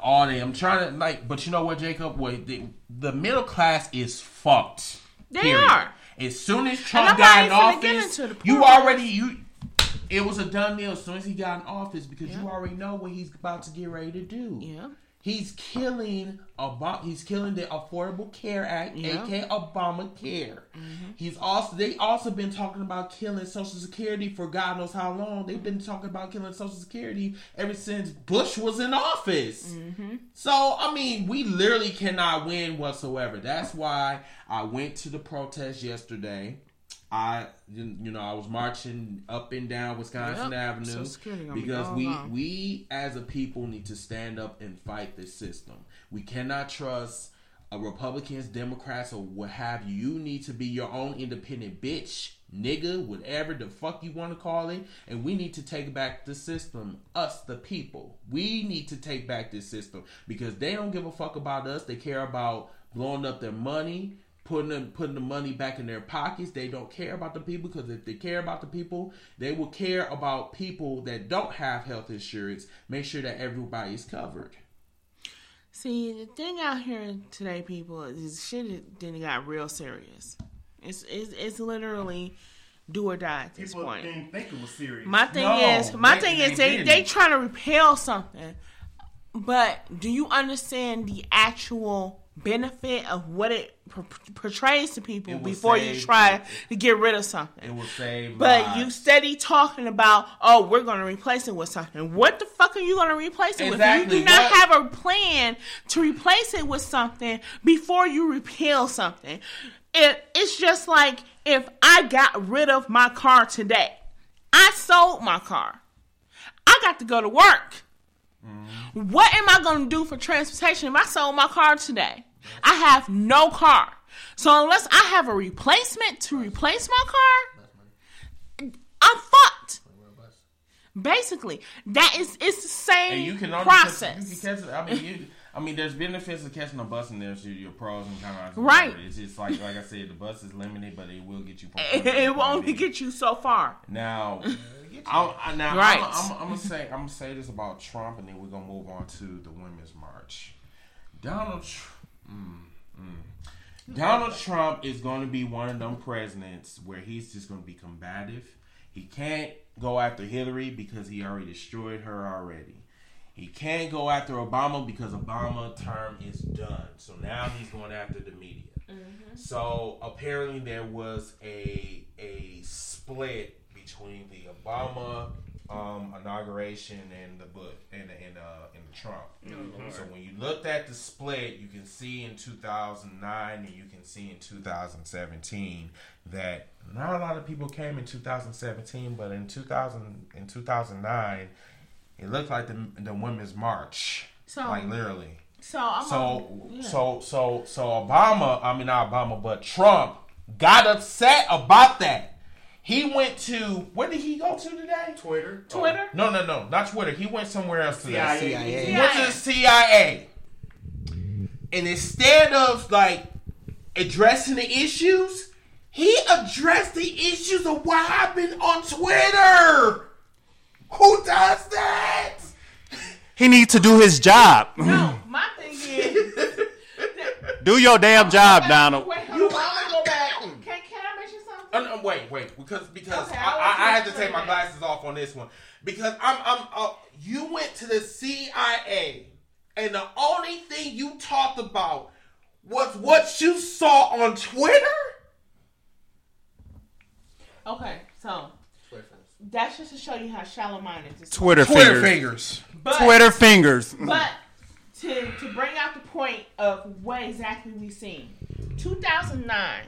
all that. I'm trying to but you know what, Jacob? What the middle class is fucked. They are. As soon as Trump got in office, it was a done deal. As soon as he got in office, because you already know what he's about to get ready to do. Yeah, he's killing the Affordable Care Act, aka Obamacare. Mm-hmm. They also been talking about killing Social Security for God knows how long. They've been talking about killing Social Security ever since Bush was in office. Mm-hmm. So we literally cannot win whatsoever. That's why I went to the protest yesterday. I was marching up and down Wisconsin Avenue, because we as a people need to stand up and fight this system. We cannot trust Republicans, Democrats, or what have you. You need to be your own independent bitch, nigga, whatever the fuck you want to call it. And we need to take back the system. Us, the people. We need to take back this system, because they don't give a fuck about us. They care about blowing up their money, putting the money back in their pockets. They don't care about the people, because if they care about the people, they will care about people that don't have health insurance. Make sure that everybody's covered. See, the thing out here today, people, is shit then got real serious. It's literally do or die at this point. People didn't think it was serious. My thing is they trying to repel something. But do you understand the actual benefit of what it portrays to people before you try to get rid of something? It will save lives. You steady talking about, oh, we're going to replace it with something. What the fuck are you going to replace it with? You do not have a plan to replace it with something before you repeal something. It's just like if I got rid of my car today. I sold my car. I got to go to work. Mm-hmm. What am I going to do for transportation if I sold my car today? I have no car. So unless I have a replacement to replace my car, I'm fucked. Basically, that is the same and you can process. There's benefits to catching a bus in there, so your pros and cons. Right. It's just like I said, the bus is limited, but it will get you. It will only get you so far. Now, I'm gonna say this about Trump, and then we're gonna move on to the Women's March. Donald Trump is going to be one of them presidents where he's just going to be combative. He can't go after Hillary because he already destroyed her already. He can't go after Obama because Obama's term is done. So now he's going after the media. Mm-hmm. So apparently there was a split between the Obama inauguration and the Trump. Mm-hmm. So when you looked at the split, you can see in 2009 and you can see in 2017 that not a lot of people came in 2017, but in 2009. It looked like the Women's March, literally. Trump got upset about that. He went to, where did he go to today? Twitter? Oh, no, not Twitter. He went somewhere else today. CIA. He went to the CIA. And instead of addressing the issues, he addressed the issues of what happened on Twitter. Who does that? He needs to do his job. No, my thing is... do your damn job, Donald. Wait, you want to go back? Can I mention something? Wait. Because okay, I had to take my glasses off on this one. Because you went to the CIA, and the only thing you talked about was what you saw on Twitter? Okay, so... that's just to show you how shallow minded this is. Twitter fingers. But to bring out the point of what exactly we seen. 2009,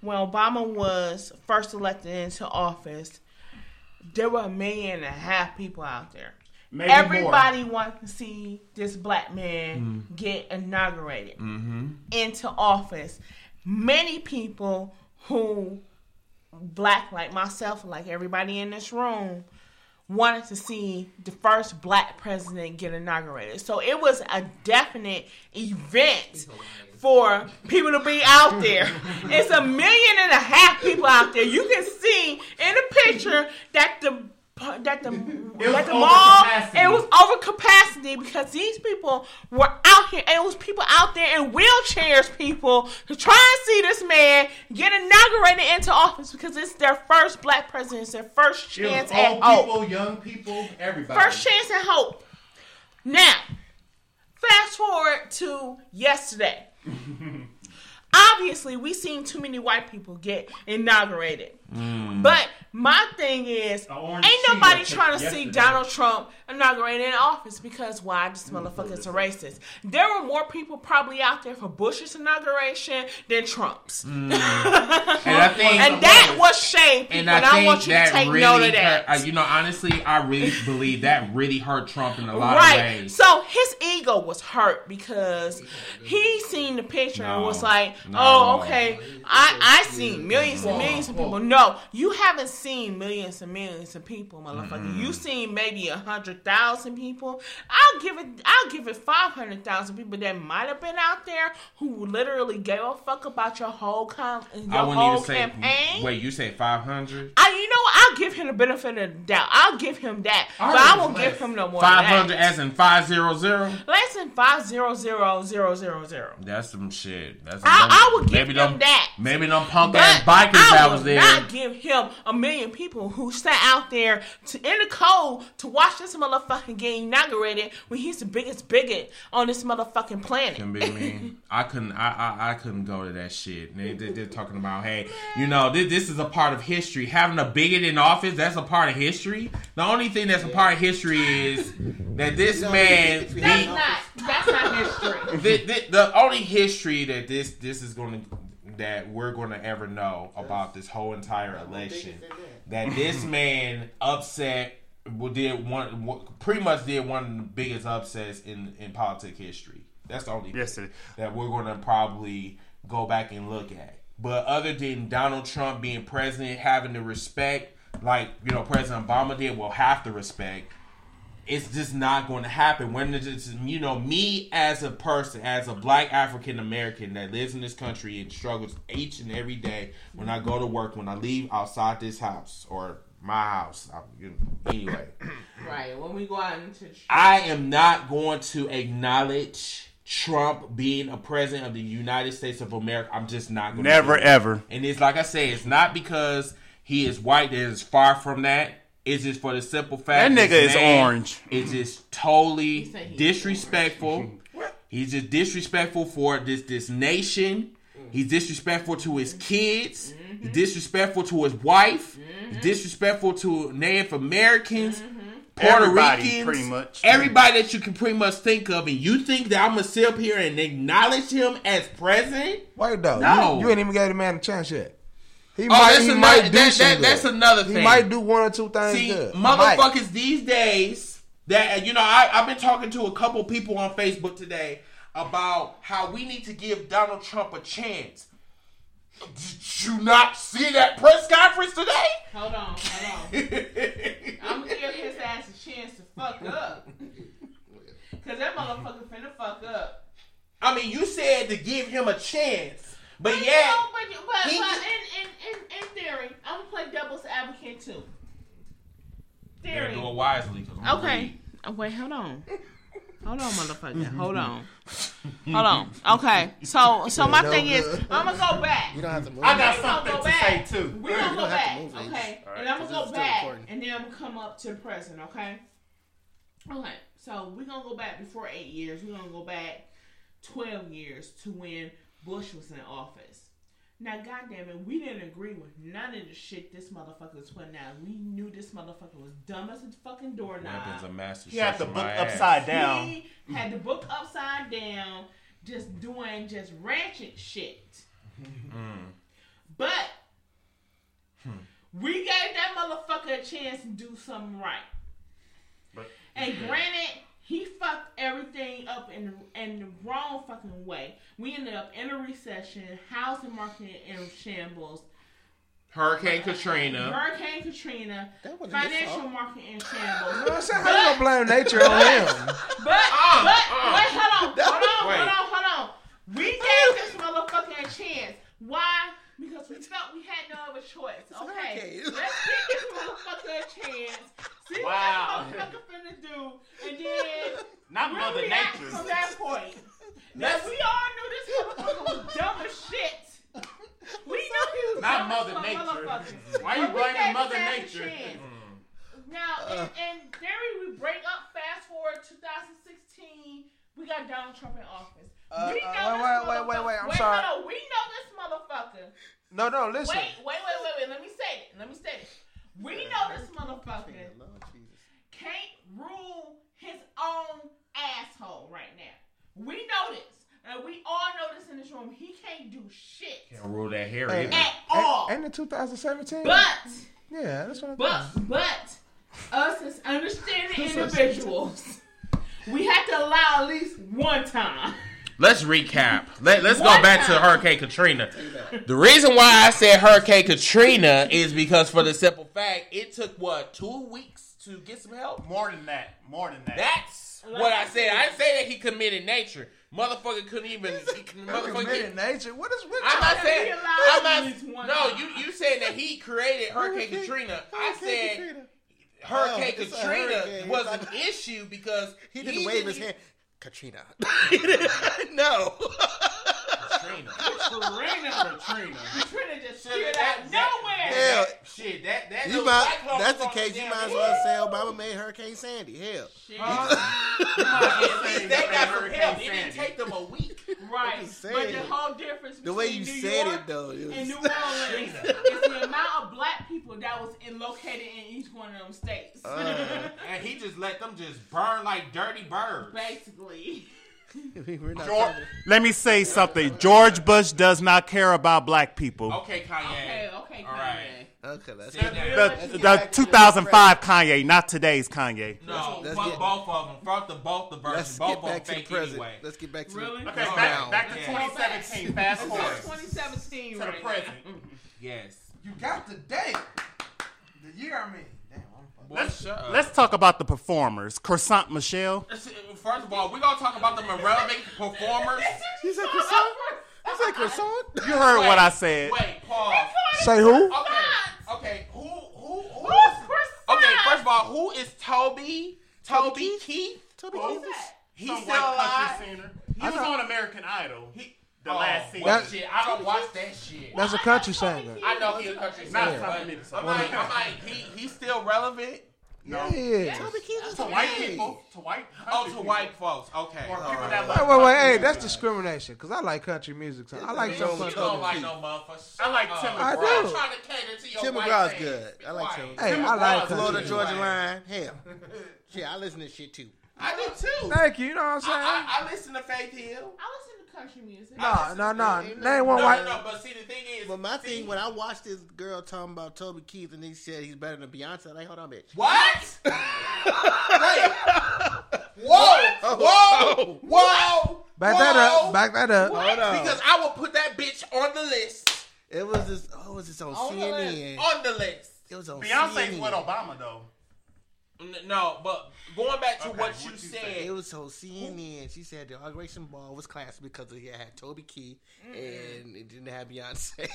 when Obama was first elected into office, there were 1.5 million people out there. Maybe everybody wanted to see this black man get inaugurated into office. Many people who... black like myself, like everybody in this room, wanted to see the first black president get inaugurated. So it was a definite event for people to be out there. It's 1.5 million people out there. You can see in the picture that it was over capacity because these people were out here, and it was people out there in wheelchairs, people to try and see this man get inaugurated into office because it's their first black president, it's their first chance at hope. Old people, young people, everybody. First chance at hope. Now, fast forward to yesterday. Obviously, we seen too many white people get inaugurated. But my thing is, ain't nobody trying to see Donald Trump inaugurated in office because, why? This motherfucker's a racist. There were more people probably out there for Bush's inauguration than Trump's. And that was shame, people. And I want you to take note of that. I really believe that really hurt Trump in a lot of ways. So his ego was hurt because he seen the picture and was like, oh, okay, I seen millions and millions of people. No, you haven't seen millions and millions of people, motherfucker. Mm-hmm. You seen maybe 100,000 people. I'll give it 500,000 people that might have been out there who literally gave a fuck about your whole campaign. Wait, you say 500? I'll give him the benefit of the doubt. I'll give him that, but I won't give him no more. 500 as in 500. less than 500,000. That's some shit. That's some I would give him that. Maybe them punk ass bikers that was there. I would not give him a million people who sat out there in the cold to watch this motherfucking game inaugurated when he's the biggest bigot on this motherfucking planet. Can be mean. I couldn't go to that shit. They're talking about, hey, you know, this is a part of history. Having a bigot in office, that's a part of history. The only thing that's a part of history is that this man... That's not history. The only history that this is going to... that we're going to ever know about this whole entire election. That this man upset... did one of the biggest upsets in politic history. That's the only thing that we're going to probably go back and look at. But other than Donald Trump being president, having the respect, like, you know, President Obama did, well, half the respect, it's just not going to happen. When it's, you know, me as a person, as a black African American that lives in this country and struggles each and every day, when I go to work, when I leave outside this house or my house, anyway. Right, when we go out into the street. I am not going to acknowledge Trump being a president of the United States of America. I'm just not going to. Never, ever. And it's like I say, it's not because he is white. That is far from that. It's just for the simple fact that nigga is orange. It's just totally disrespectful. He's just disrespectful for this nation. He's disrespectful to his kids. Mm-hmm. He's disrespectful to his wife. Mm-hmm. He's disrespectful to Native Americans, Puerto Ricans, pretty much. Everybody that you can pretty much think of. And you think that I'm gonna sit up here and acknowledge him as president? Wait, though. No, you ain't even gave the man a chance yet. That's another thing. He might do one or two things. See, good. Motherfuckers these days that, you know, I've been talking to a couple people on Facebook today about how we need to give Donald Trump a chance. Did you not see that press conference today? Hold on. I'm gonna give his ass a chance to fuck up. Cause that motherfucker finna fuck up. I mean, you said to give him a chance. But yeah, in theory, I'm gonna play devil's advocate too. Theory. Do it wisely. Okay. Wait. Hold on, motherfucker. Hold on. Okay. So my thing is, I'm gonna go back. You don't have to move. I got something to say too. We're gonna go back. Okay. Right. And I'm gonna go back, and then I'm gonna come up to the present. Okay. Okay. So we're gonna go back before 8 years. We're gonna go back 12 years to when Bush was in office. Now, goddammit, we didn't agree with none of the shit this motherfucker was putting out. We knew this motherfucker was dumb as a fucking doorknob. He had the book upside down. He had the book upside down, just doing just ratchet shit. But we gave that motherfucker a chance to do something right. And granted, he fucked everything up in the wrong fucking way. We ended up in a recession, housing market in shambles, Hurricane Katrina, financial market in shambles. No, I said, how you gonna blame nature on him? But wait, hold on. We gave this motherfucker a chance. Why? Because we felt we had no other choice. Okay, let's give this motherfucker a chance. See what that motherfucker finna do, and then not Mother Nature from that point. Now we all knew this motherfucker was dumb as shit. We knew he was not dumb Mother as Nature. Why are you blaming Mother Nature? Now, in theory, we break up. Fast forward 2016, we got Donald Trump in office. Wait. I'm sorry. No, we know this motherfucker. No, listen. Wait. Let me say it. We know this motherfucker can't rule his own asshole right now. We know this. And we all know this in this room. He can't do shit. Can't rule that hair either. At all. And in 2017. But. Yeah, that's what I'm saying. But us as understanding individuals, we have to allow at least one time. Let's recap. Let's go back to Hurricane Katrina. The reason why I said Hurricane Katrina is because for the simple fact, it took, 2 weeks to get some help? More than that. That's what I said. I didn't say that he committed nature. Motherfucker couldn't even... committed nature? What is with you? I'm not saying... No, you saying that he created Hurricane Katrina. Hurricane Katrina was an issue because... He didn't wave his hand. Katrina. No. Katrina. Katrina. Katrina just shit out of nowhere. Hell. Shit, that's the case. You might as well say Obama made Hurricane Sandy. Hell. Shit. They got some help. It didn't take them a week. Right. But the whole difference between the way you said it, though. And New Orleans is the amount of black people that was located in each one of them states. And he just let them just burn like dirty birds. Basically. George, let me say something. George Bush does not care about black people. Okay, Kanye. Okay, Kanye. All right. Okay, that's the 2005 Kanye, not today's Kanye. No, fuck both of them. Fuck the both the versions. Both of them fake anyway. Let's get back to the present. Okay, back to 2017. Fast forward. 2017 to the present. Yes. You got the date. The year I mean. Let's talk about the performers. Chrisette Michele. First of all, we're going to talk about the irrelevant performers. You said croissant? You said croissant? You heard what I said. Wait, pause. Say who? Okay. Who's croissant? Okay, first of all, who is Toby Keith? Toby Keith? He's still alive. He was on American Idol. Last season. That, shit. I don't watch that shit. That's a country singer. I know he's a country singer. He's still relevant. No. Yeah. To white people. To white. To white folks. Okay. Or people that like wait. Hey, that's discrimination. Because I like country music. So I like so much. You don't like no motherfuckers. I like Tim McGraw. I do. I'm trying to cater to your Tim McGraw's good. I like Tim McGraw. Hey, I like Florida Georgia Line. Hell. Yeah, I listen to shit too. I do too. Thank you. You know what I'm saying? I listen to Faith Hill. Country music. No. Name one white. No, but see, the thing is. But my thing, when I watched this girl talking about Toby Keith and he said he's better than Beyonce, like, hold on, bitch. What? Like, whoa. Back that up. Hold on. Because I will put that bitch on the list. It was this. Oh, it was this on CNN. On the list. It was on Beyonce's CNN. With Obama, though. No, but going back to what you said. It was so CNN. She said the inauguration ball was classic because it had Toby Keith and it didn't have Beyonce.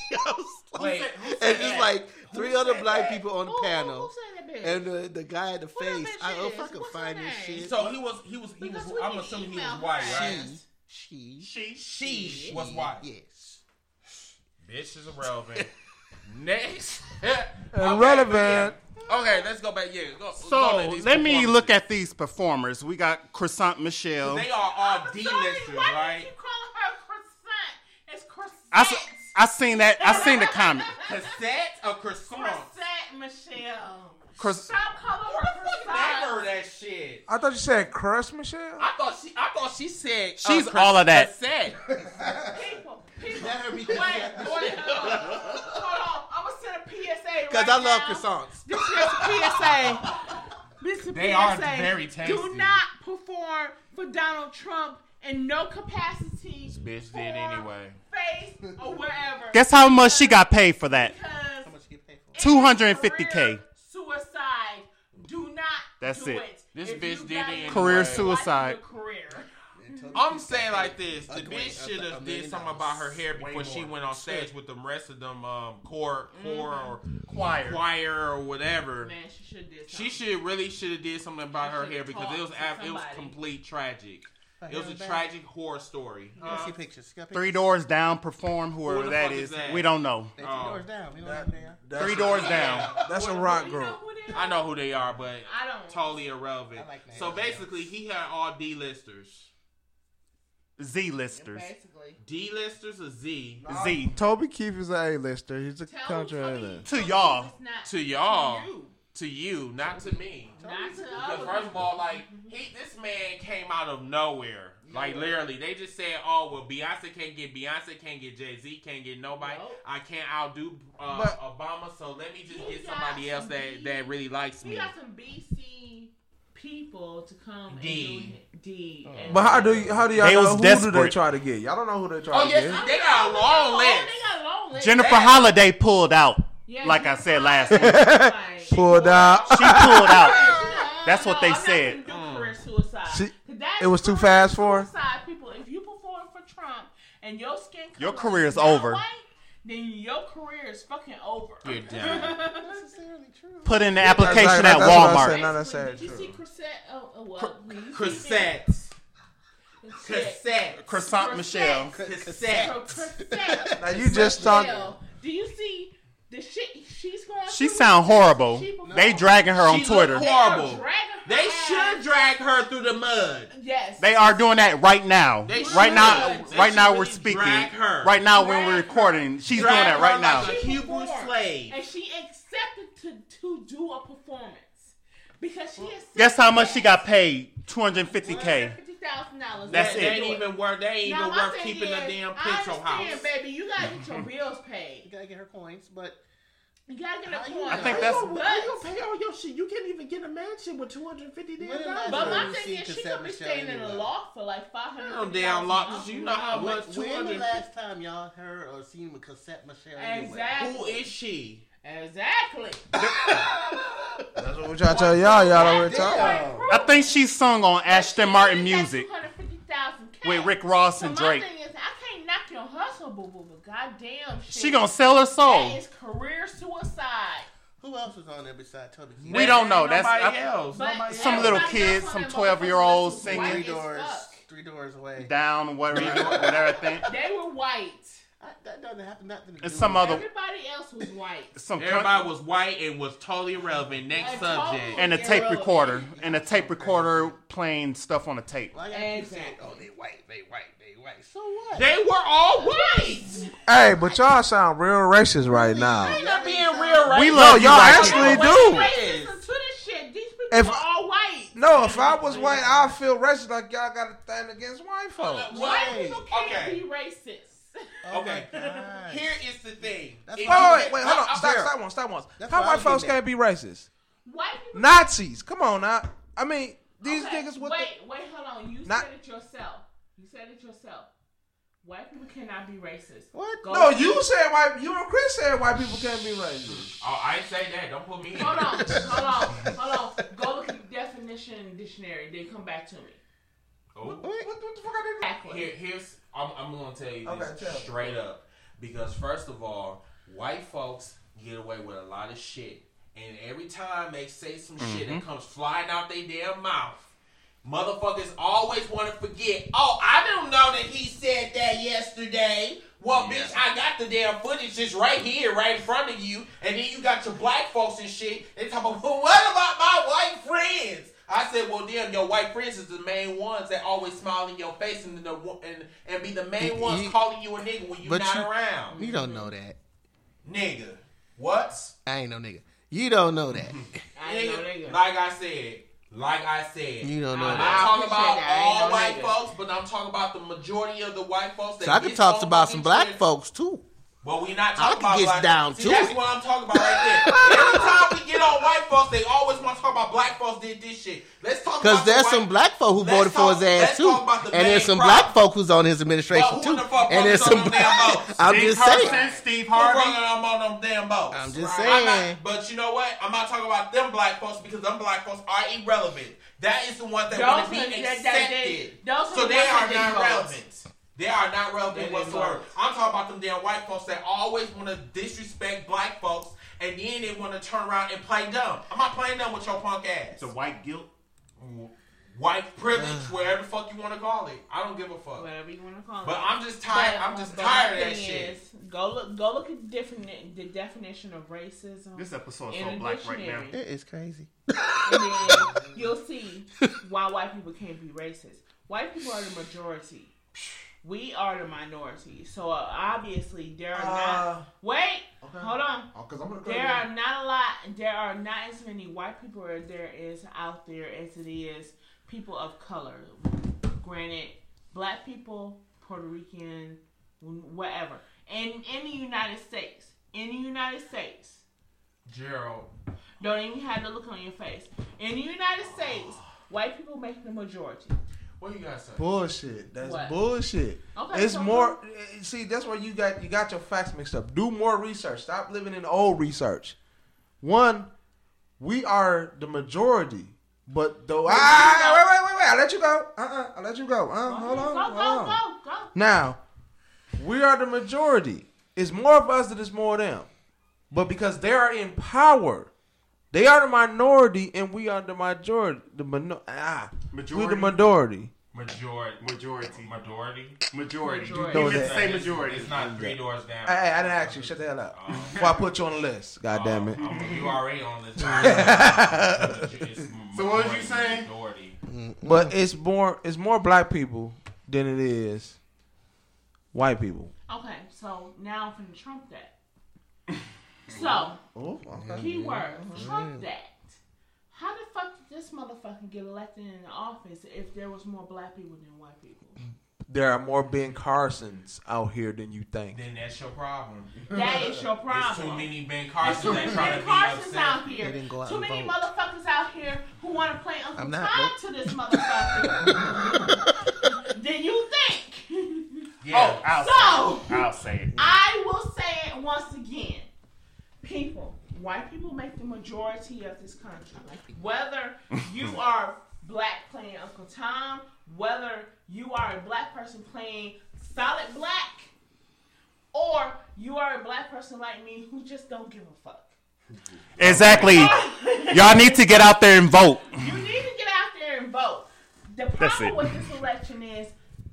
Three other black people on the panel. Who said that bitch? And the guy at the face. I could find this shit. So he was I'm assuming he was white, right? She was white. Yes. Bitch is irrelevant. Next. Irrelevant. Okay, let's go back. Yeah, so let me look at these performers. We got Chrisette Michele. They are all D-listers, right? You calling her Chrisette? It's Chrisette. I seen that. I seen the comment. Chrisette or Croissant? Chrisette Michele. Stop calling her Chrisette. I heard that shit. I thought you said Chris Michelle. I thought she said she's all of that. People. Hold on. I'm gonna send a PSA because I love croissants. This is a PSA. They are very tasty. Do not perform for Donald Trump in no capacity. This bitch did anyway. Face or whatever. Guess how much she got paid for that? How much she get paid for? $250K. Suicide. Do not. That's do it. This if bitch did it. Career suicide. I'm saying like this. The bitch should have did something about her hair before she went on stage with the rest of them choir or whatever. Man, she should did something. She should have did something about her hair because it was complete tragic. It was a tragic horror story. Huh? Three Doors Down performed whoever that is. We don't know. Three Doors Down. That's a rock group. I know who they are, but totally irrelevant. So basically, he had all D-listers. Z-listers. Basically. D-listers or Z? No. Z. Toby Keith is an A-lister. He's a country A-lister. To y'all. To y'all. To you. Not to me. Not to us. First of all, like, this man came out of nowhere. Like, literally. They just said, oh, well, Beyonce can't get Jay-Z, can't get nobody. Nope. I can't outdo Obama, so let me just get somebody else that really likes me. He got some BC people to come and do it. But how do y'all know who desperate. Do they try to get? Y'all don't know who they try to get. They got a long list. Jennifer Holliday pulled out, like I said last week. She pulled out. That's what they said. It was too fast for her? People, if you perform for Trump and your skin color, your career is over. White, then your career is fucking over. You're done. That's necessarily true. Put in the application at Walmart. Not necessarily true. Did you see Chrisette? Oh, well. Chrisette. Chrisette Michele. Chrisette. Now you just talked. Do you see the shit she's going? She sound horrible. They dragging her on Twitter. Horrible. They should drag her through the mud. Yes. They are doing that right now. Right now we're speaking. Right now when we're recording, she's doing that right now. Like a Hebrew slave. And she accepted to do a performance because she accepted. Guess how much she got paid? $250K. $50,000. That's it. They ain't even worth. They ain't even worth keeping a damn petrol house. Baby, you gotta get your bills paid. You gotta get her coins, but. You gotta get a coin. I think that's. You gonna pay all your shit? You can't even get a mansion with $250,000. But my thing is, she could be staying in a loft for like $500. Damn loft, because you know how much. When the last time y'all heard or seen with Chrisette Michele? Exactly. Anyway? Who is she? Exactly. That's what we try to tell y'all. Y'all don't really talk. I think she sung on Ashton Martin music with Rick Ross and Drake. Knock your hustle, boo-boo, but goddamn shit. She gonna sell her soul. That is career suicide. Who else was on there besides Toby Keith? We don't know. That's else. Some little kids, some 12-year-olds singing. Three doors away. Down, whatever thing. They were white. That doesn't have nothing to do with everybody else was white. Everybody was white and was totally irrelevant. Next subject. And a tape recorder. Playing stuff on a tape. Like I said, oh, they white. So what? They were all white. Hey, but y'all sound real racist right now. They not being real racist. We love y'all actually do. Racist to this shit. These people are all white. No, if I was white, I'd feel racist like y'all got a thing against white folks. White people can't be racist. Oh okay. Here is the thing. Wait, hold on. Stop once. How white folks can't be racist? White people. Nazis. Come on now. I mean, these niggas with Wait, hold on. You said it yourself. White people cannot be racist. What? You and Chris said white people can't be racist. Oh, I didn't say that. Don't put me in. Hold on. Go look at the definition in the dictionary. Then come back to me. Oh. What the fuck are they doing? Here's... I'm going to tell you this straight up. Because first of all, white folks get away with a lot of shit. And every time they say some shit that comes flying out their damn mouth, motherfuckers always want to forget, oh, I didn't know that he said that yesterday. Well, bitch, I got the damn footage just right here, right in front of you. And then you got your black folks and shit. They talk about, well, what about my white friends? I said, well, damn, your white friends is the main ones that always smile in your face and be the main ones calling you a nigga when you're not around. You don't know that. Nigga. What? I ain't no nigga. You don't know that. I ain't no nigga. Like I said. You don't know that. I'm talking about all white folks, but I'm talking about the majority of the white folks. That so I can talk about some black folks, too. Well, we're not talking about black down too. That's what I'm talking about right there. Every time we get on white folks, they always want to talk about black folks did this shit. Let's talk about because there's some black folk who voted for his ass too, and there's some black folk who's on his administration too, and there's some black. I'm just saying, Steve Harvey. I'm on them damn boats. I'm just saying. But you know what? I'm not talking about them black folks because them black folks are irrelevant. That is the one that want to be accepted, so they are not relevant. They are not relevant whatsoever. I'm talking about them damn white folks that always want to disrespect black folks and then they want to turn around and play dumb. I'm not playing dumb with your punk ass. The white guilt? White privilege, whatever the fuck you want to call it. I don't give a fuck. Whatever you want to call it. But I'm just tired. I'm just tired of that shit. Go look at the definition of racism. This episode is so black right now. It is crazy. And then you'll see why white people can't be racist. White people are the majority. We are the minority, so obviously there are not. Wait, okay. Hold on. There are not as many white people as there is out there as it is people of color. Granted, black people, Puerto Rican, whatever, and in the United States, Gerald, don't even have the look on your face. In the United States, white people make the majority. What you guys say? Bullshit. That's what? Bullshit. Okay, it's more. See, that's where you got your facts mixed up. Do more research. Stop living in old research. One, we are the majority, but though wait. I let you go. I let you go. Hold on. Go. Now, we are the majority. It's more of us than it's more of them, but because they are in power. They are the minority, and we are the majority. We're the minority. Majority. You meant to say majority. It's not three doors down. Hey, I didn't ask you. Shut the hell up. Before I put you on the list. God damn it. You already on the list. So what was you saying? Majority. But it's more black people than it is white people. Okay, so now I'm finna trump that. So, keyword, trump that. How the fuck did this motherfucker get elected in office if there was more black people than white people? There are more Ben Carsons out here than you think. Then that's your problem. That is your problem. There's too many Ben Carsons out here. Too many motherfuckers out here who want to play Uncle Tom to this motherfucker. Then you think. Yeah, I'll say it. I will say it once again. People. White people make the majority of this country. Whether you are black playing Uncle Tom, whether you are a black person playing solid black, or you are a black person like me who just don't give a fuck. Exactly. Y'all need to get out there and vote. You need to get out there and vote. The problem with this election is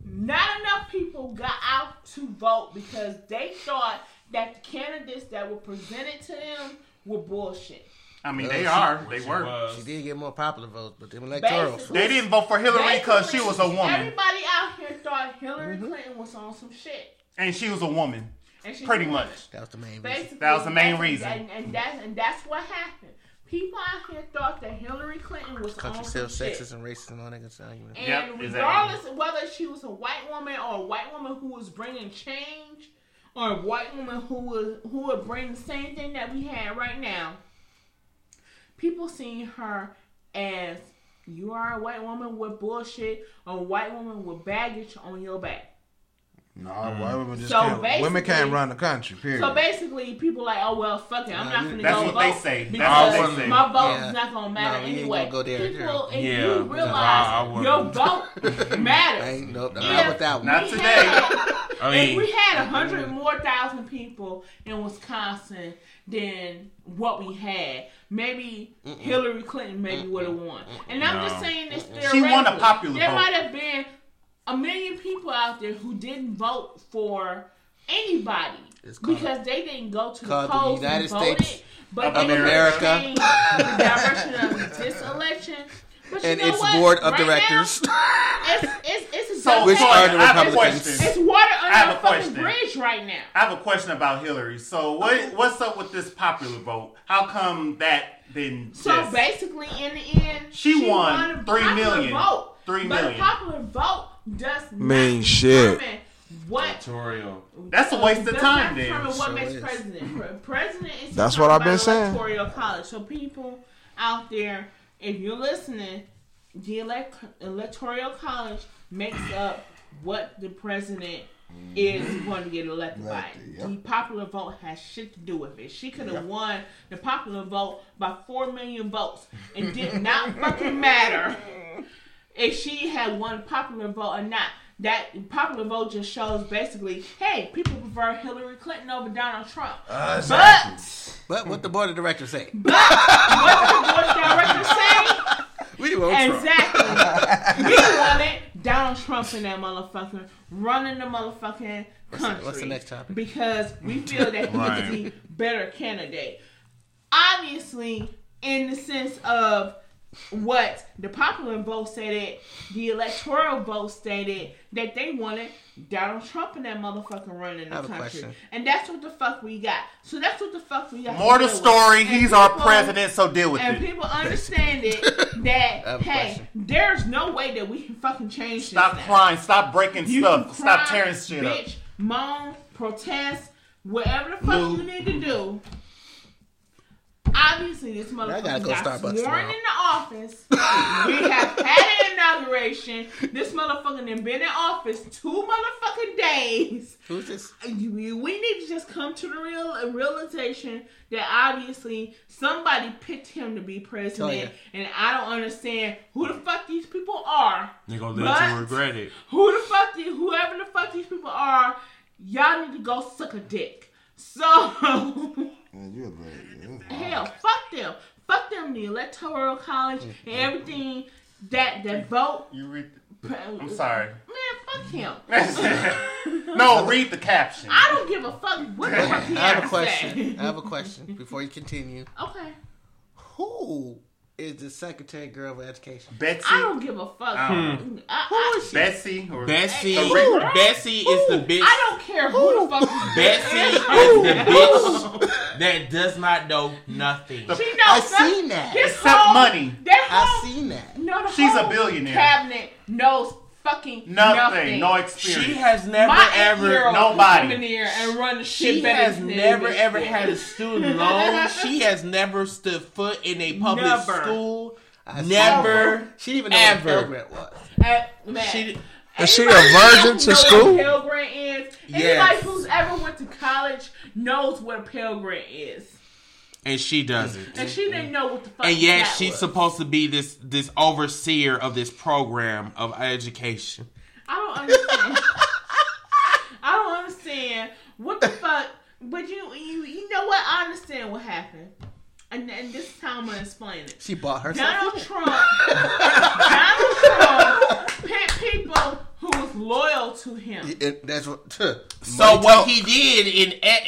not enough people got out to vote because they thought that the candidates that were presented to them were bullshit. I mean, they were. She did get more popular votes, but they were electoral. They didn't vote for Hillary because she was a woman. Everybody out here thought Hillary Clinton was on some shit. And she was a woman. Pretty much. That was the main reason. And that's what happened. People out here thought that Hillary Clinton was on some shit. Sexist and racist and all that good stuff. And regardless of whether she was a white woman or a white woman who was bringing change, or a white woman who would bring the same thing that we had right now. People seeing her as you are a white woman with bullshit or a white woman with baggage on your back. No, white women just can't. Women can't run the country, period. So basically, people like, oh, well, fuck it. I'm not going to go vote. That's what they say. That's what they say. My vote is not going to matter anyway. Go there, people, if you realize your vote matters. Not today. If we had 100 more thousand people in Wisconsin than what we had, maybe Hillary Clinton would have won. And I'm just saying this theoretically. She won a popular vote. There might have been 1 million people out there who didn't vote for anybody because they didn't go to the polls and voted. But they changed the direction of this election. But and its board of directors. It's so which are the Republicans? It's water under the fucking bridge right now. I have a question about Hillary. So what's up with this popular vote? How come that didn't? So basically, in the end, she won 3 million. Vote. 3 million. But the popular vote does not determine what. That's a waste of time. Then determine what makes president. President is. That's what I've been saying. Electoral college. So people out there, if you're listening, the electoral college makes up what the president is going to get elected by. The popular vote has shit to do with it. She could have won the popular vote by 4 million votes. It did not fucking matter if she had won popular vote or not. That popular vote just shows basically, hey, people prefer Hillary Clinton over Donald Trump. Exactly. But what the board of directors say. But what the board of directors say. We won't exactly. We wanted Donald Trump in that motherfucker running the motherfucking country. What's the next topic? Because we feel that he is the better candidate. Obviously, in the sense of what the popular vote stated, the electoral vote stated that they wanted Donald Trump and that motherfucker running the country. And that's what the fuck we got. So that's what the fuck we got. More the story, he's our president, so deal with it. And people understand it that, hey, there's no way that we can fucking change this. Stop crying, stop breaking stuff, stop tearing shit up. Bitch, moan, protest, whatever the fuck you need to do. Obviously, this motherfucker got sworn in the office. We have had an inauguration. This motherfucker done been in office 2 motherfucking days. Who's this? We need to just come to the realization that obviously somebody picked him to be president. Oh, yeah. And I don't understand who the fuck these people are. They're going to live to regret it. Whoever the fuck these people are, y'all need to go suck a dick. So... Hell, fuck them. Fuck them, the electoral college and everything that vote. I'm sorry. Man, fuck him. No, read the caption. I don't give a fuck what the fuck he has to say. I have a question before you continue. Okay. Who is the secretary girl of education? Betsy. I don't give a fuck. Who is she? Betsy. Or Betsy. Betsy is the bitch. I don't care who the fuck. Betsy is the bitch that does not know nothing. I've seen that. Except whole, money. I've seen that. No, she's a billionaire. Cabinet knows fucking nothing. No experience. She has never ever had a student loan. She has never stood foot in a public school. Never. She didn't even know what Pell Grant was. Is she a virgin to school? Pell Grant is. Anybody who's ever went to college knows what a Pell Grant is. And she doesn't. And she didn't know what the fuck. And yet she's supposed to be this overseer of this program of education. I don't understand. I don't understand what the fuck. But you know what? I understand what happened. And this is how I'm gonna explain it. She bought herself. Donald Trump picked people who was loyal to him. That's what. So what he did,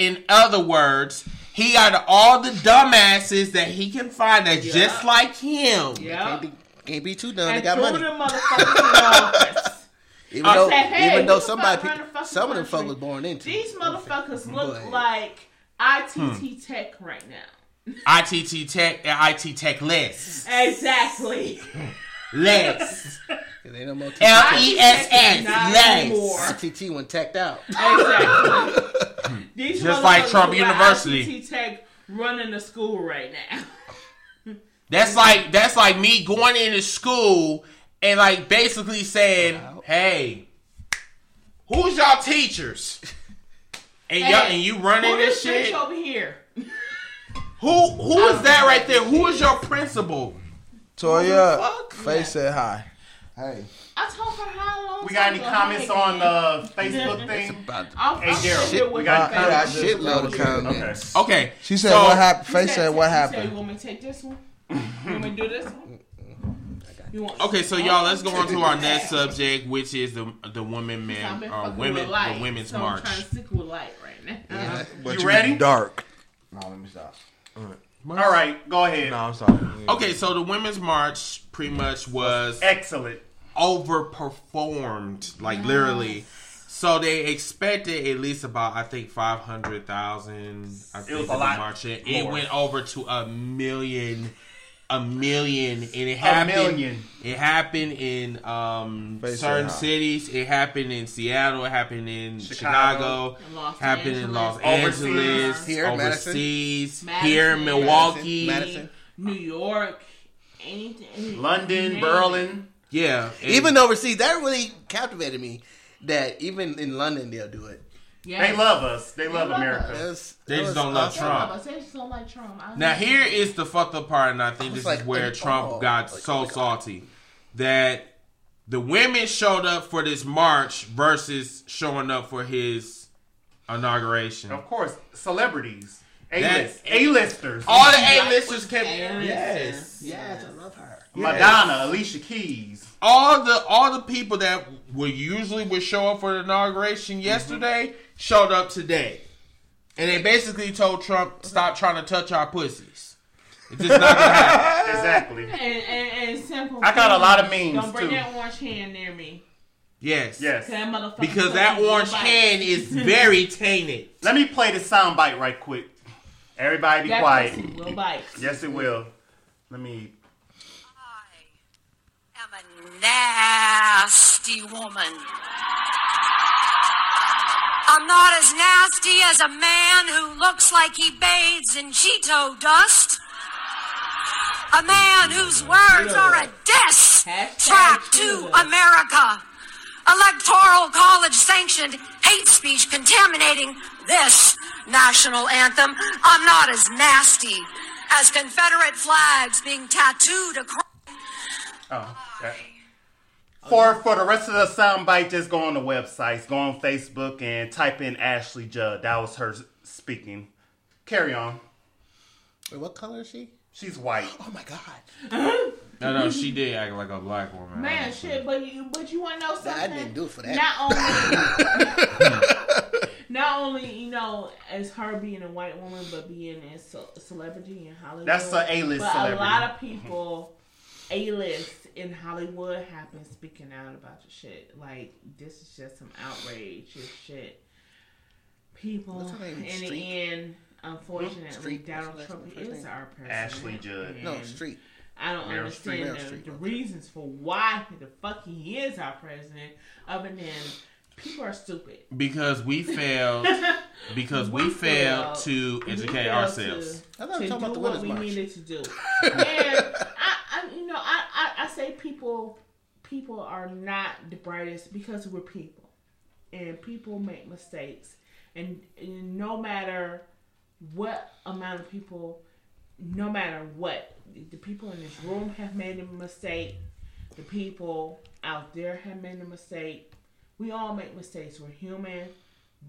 in other words. He got all the dumbasses that he can find that's just like him. Yeah, can't be too dumb. They got money. The motherfuckers even though some of them folk was born into. These motherfuckers look like ITT Tech right now. ITT Tech and IT Tech less. Exactly. Less. LESS. Less. ITT went teched out. Exactly. These just like Trump University, ICT Tech running the school right now. that's like me going into school and like basically saying, "Hey, who's y'all teachers?" And you running this shit over here. Who is that right there? Who is your principal? Toya, Faye said hi. Hey. I told her how long. We got any comments on the Facebook thing? Hey, Gerald. We got a shitload of comments. Okay. She said, what happened? Faye said, what happened? You want me to take this one? You want me to do this one? Okay, so y'all, let's go on to our next subject, which is the women's march. I'm trying to stick with light right now. You ready? Dark. No, let me stop. All right. All right, go ahead. No, I'm sorry. Okay, so the women's march pretty much was excellent. Overperformed, like literally. So they expected at least about 500,000. I think it was a lot. March. It went over to a million, and it happened. It happened in certain cities. It happened in Seattle. It happened in Chicago. Happened in Los Angeles. Here, Milwaukee, Madison. New York, anything. London, Berlin. Yeah. Even overseas. That really captivated me that even in London they'll do it. Yes. They love us. They love America. They just don't like Trump. Now here is the fucked up part, and I think this is where Trump got so salty that the women showed up for this march versus showing up for his inauguration. Of course, celebrities. A-listers. All the A-listers kept. Yes, I love her. Madonna, Alicia Keys. All the people that would usually show up for the inauguration yesterday showed up today. And they basically told Trump, stop trying to touch our pussies. It's just not going to happen. Exactly. And simple. I got a lot of memes, don't bring that orange hand near me. Yes. Because that orange hand is very tainted. Let me play the sound bite right quick. Everybody be quiet. It will bite. Yes, it will. Let me... I'm a nasty woman. I'm not as nasty as a man who looks like he bathes in Cheeto dust. A man whose words are a diss track to America. Electoral College sanctioned hate speech contaminating this national anthem. I'm not as nasty as Confederate flags being tattooed across. Okay. For the rest of the soundbite, just go on the websites, go on Facebook, and type in Ashley Judd. That was her speaking. Carry on. Wait, what color is she? She's white. Oh my God. No, she did act like a black woman. Man, shit, but you want to know something? I didn't do it for that. Not only, you know, as her being a white woman, but being a celebrity in Hollywood. That's an A-list but celebrity. But a lot of people, A-list in Hollywood, have been speaking out about the shit. Like, this is just some outrageous shit. People, in the end, unfortunately, Street. Donald Trump is our president. Ashley Judd. No, Street. I don't understand the reasons for why the fuck he is our president, other than people are stupid. Because we failed. Because we failed to educate ourselves. I thought you were talking about the Women's March. We needed to do. And I say people are not the brightest because we're people, and people make mistakes, and no matter what amount of people. No matter what, the people in this room have made a mistake. The people out there have made a mistake. We all make mistakes. We're human.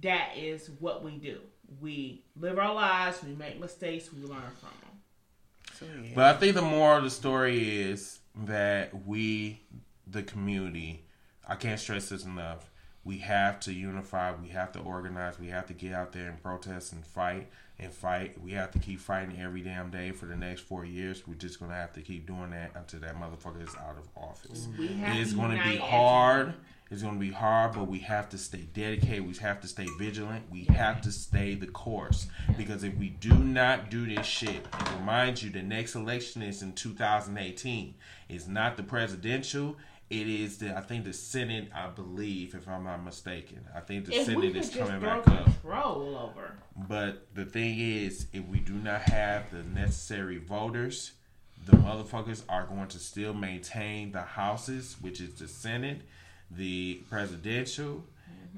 That is what we do. We live our lives. We make mistakes. We learn from them. But I think the moral of the story is that we, the community, I can't stress this enough. We have to unify. We have to organize. We have to get out there and protest and fight. We have to keep fighting every damn day for the next 4 years. We're just going to have to keep doing that until that motherfucker is out of office. It's going to be hard. It's going to be hard, but we have to stay dedicated. We have to stay vigilant. We have to stay the course. Because if we do not do this shit, I remind you, the next election is in 2018. It's not the presidential. It is, I think the Senate, I believe, if I'm not mistaken. I think the Senate is coming back up. But the thing is, if we do not have the necessary voters, the motherfuckers are going to still maintain the houses, which is the Senate, the presidential,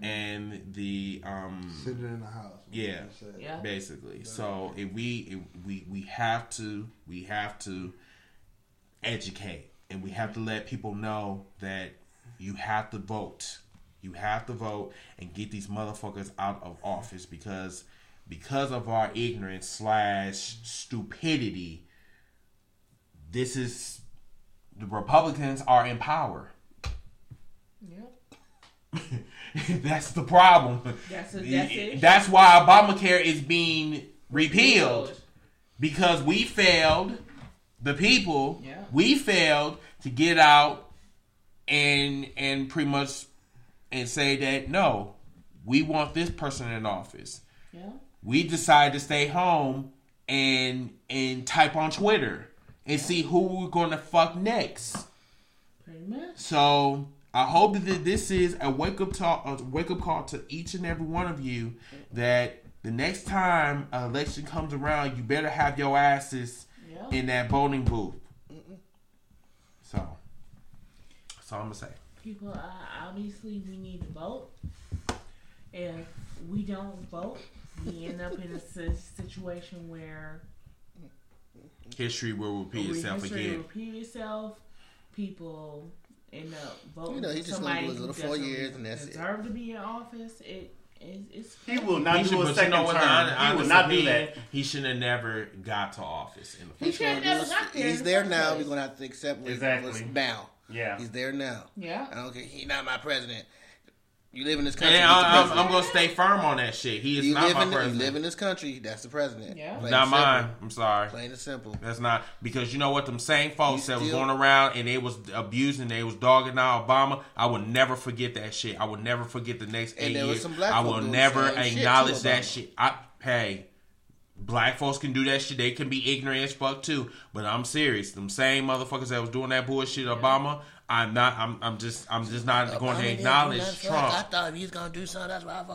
and the Senate and the House. Yeah, basically. Yeah. So we have to educate. And we have to let people know that you have to vote. You have to vote and get these motherfuckers out of office because of our ignorance / stupidity, the Republicans are in power. Yep. That's the problem. That's why Obamacare is being repealed. Because we failed. The people, we failed to get out and pretty much and say that, no, we want this person in office. Yeah. We decided to stay home and type on Twitter and see who we're going to fuck next. Pretty much. So I hope that this is a wake up call to each and every one of you that the next time an election comes around, you better have your asses in that voting booth. So that's all I'm gonna say. People, obviously we need to vote. If we don't vote, we end up in a situation where history will repeat itself again. People end up voting. You know, he's just gonna do his little 4 years, and that's it. Deserve to be in office. He will not do a second term. He will not do that. He should have never got to office. He should have never got there. He's there now. We're going to have to accept what he was now. Yeah. He's there now. Yeah. I don't care. He's not my president. You live in this country. And I'm going to stay firm on that shit. He is not my president. You live in this country. That's the president. Yeah. Not mine. I'm sorry. Plain and simple. That's not. Because you know what? Them same folks that was going around and they was abusing, they was dogging out Obama. I will never forget that shit. I will never forget the next 8 years. I will never acknowledge that shit. Hey, black folks can do that shit. They can be ignorant as fuck too. But I'm serious. Them same motherfuckers that was doing that bullshit, Obama. I'm just not going to acknowledge Trump. I thought he was going to do something. That's why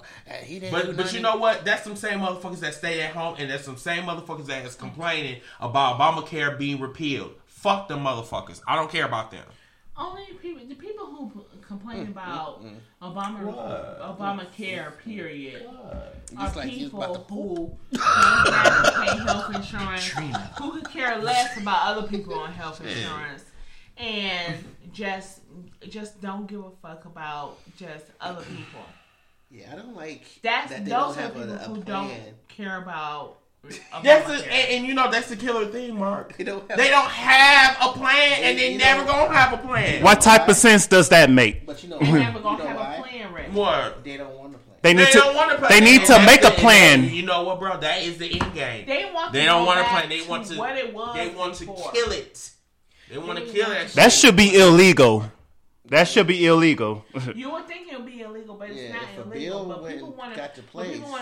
he didn't. But you know what? That's some same motherfuckers that stay at home, and that's some same motherfuckers that is complaining about Obamacare being repealed. Fuck them motherfuckers. I don't care about them. Only the people who complain about Obamacare, period, are people who can't health insurance, who could care less about other people on health insurance. And just don't give a fuck about just other people. Yeah, I don't like that. Those are people who don't care about And you know that's the killer thing, Mark. They don't have a plan, and they never gonna have a plan. What type of sense does that make? But you know, they never gonna have a plan, right? What? They don't want to plan. They need to make a plan. You know what, bro? That is the end game. They don't want to plan. They want to. What it was. They want to kill it. They want to kill that shit. That should be illegal. That should be illegal. You would think it would be illegal, but it's not illegal. But people want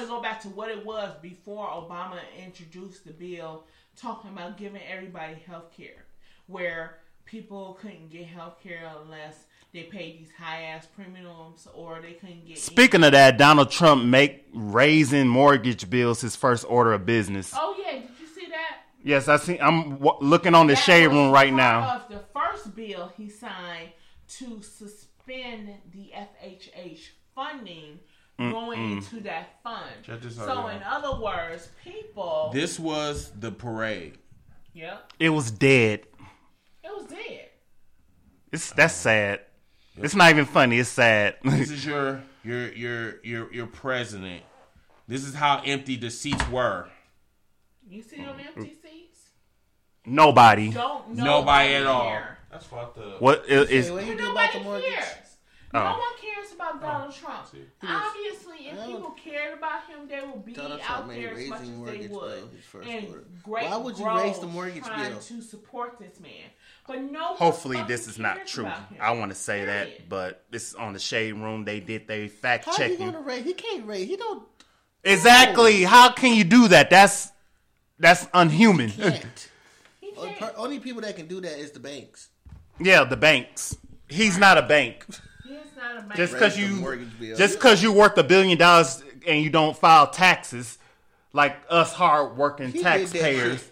to go back to what it was before Obama introduced the bill, talking about giving everybody health care, where people couldn't get health care unless they paid these high-ass premiums or they couldn't get... Speaking of that, Donald Trump make raising mortgage bills his first order of business. Oh, yeah. Did you see that? Yes, I see. I'm looking on the shade room right now. The first bill he signed... to suspend the FHA funding going into that fund. In other words, people... This was the parade. Yeah. It was dead. That's sad. Yep. It's not even funny. It's sad. This is your president. This is how empty the seats were. You see them empty seats? Nobody. Nobody at all. That's fucked up. What is? Nobody cares. No one cares about Donald Trump. Obviously, if people cared about him, they would be out there as much as they would. Why would you raise the mortgage bill to support this man? But no. Hopefully, this is not true. I want to say that, but this is on the shade room. They did their fact checking. How you gonna raise? He can't raise. He don't. Exactly. How can you do that? That's unhuman. He can't. Only people that can do that is the banks. Yeah, the banks. He's not a bank. Just because you worth $1 billion and you don't file taxes like us hard-working taxpayers.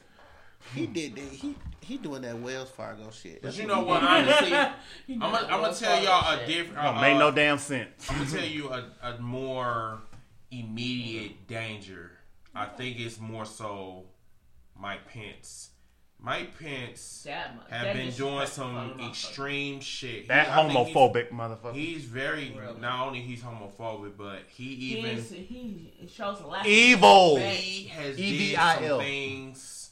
He did that. He doing that Wells Fargo shit. But you know what? Honestly, I'm gonna tell y'all a different. Don't make no damn sense. I'm gonna tell you a more immediate danger. I think it's more so Mike Pence. Mike Pence have been doing some extreme shit. That homophobic motherfucker. He's very, not only he's homophobic, but he shows a lack of evil. He has done some things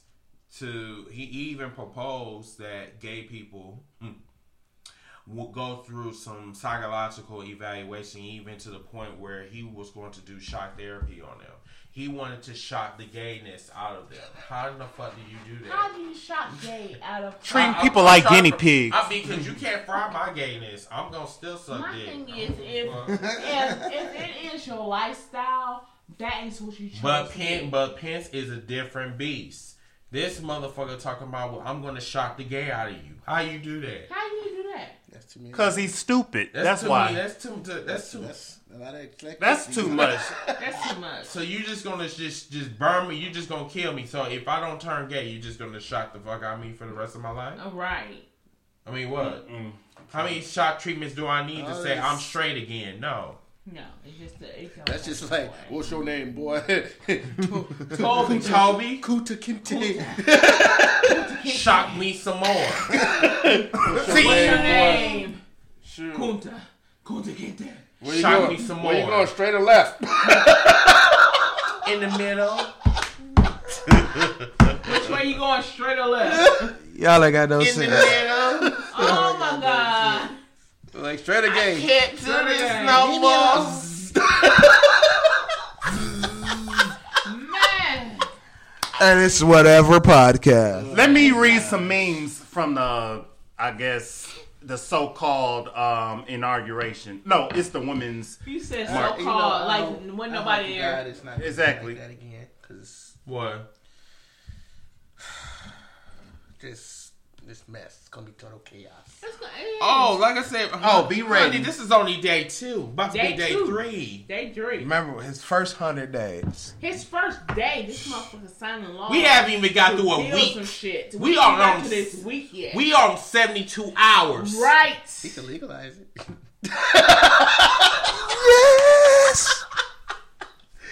to, he even proposed that gay people will go through some psychological evaluation, even to the point where he was going to do shock therapy on them. He wanted to shock the gayness out of them. How the fuck do you do that? How do you shock gay out of... Treat people like guinea pigs. Because you can't fry my gayness. I'm going to still suck dick. My thing is, if it is your lifestyle, that is what you choose. But Pence is a different beast. This motherfucker talking about, well, I'm going to shock the gay out of you. How you do that? How do you do that? That's too many. Because he's stupid. That's why. That's too much. That's too much. So you just gonna just burn me? You just gonna kill me? So if I don't turn gay, you just gonna shock the fuck out of me for the rest of my life? All right. I mean, what? Mm-hmm. How many shock treatments do I need to say I'm straight again? No. That's just like, what's your name, boy? Toby. Kuta Kinte. Shock me some more. What's your name? Kunta. Kuta Kinte. Shock me some more. Where you going, straight or left? In the middle. Which way you going, straight or left? Y'all ain't got no sense. In the middle. Oh my God. Like straight again. I can't do this no more. Man. And it's whatever podcast. Let me read some memes from the so-called inauguration. No, it's the women's. You said so-called, when nobody there. Exactly. Like that again, cause what? This mess. It's gonna be total chaos. Like I said. Be ready. Honey, this is only day 2. About to be day 3. Day 3. Remember his first 100 days. His first day. This motherfucker signing law. We haven't even got through a week. We are on this week yet. We on 72 hours. Right. He can legalize it. Yes.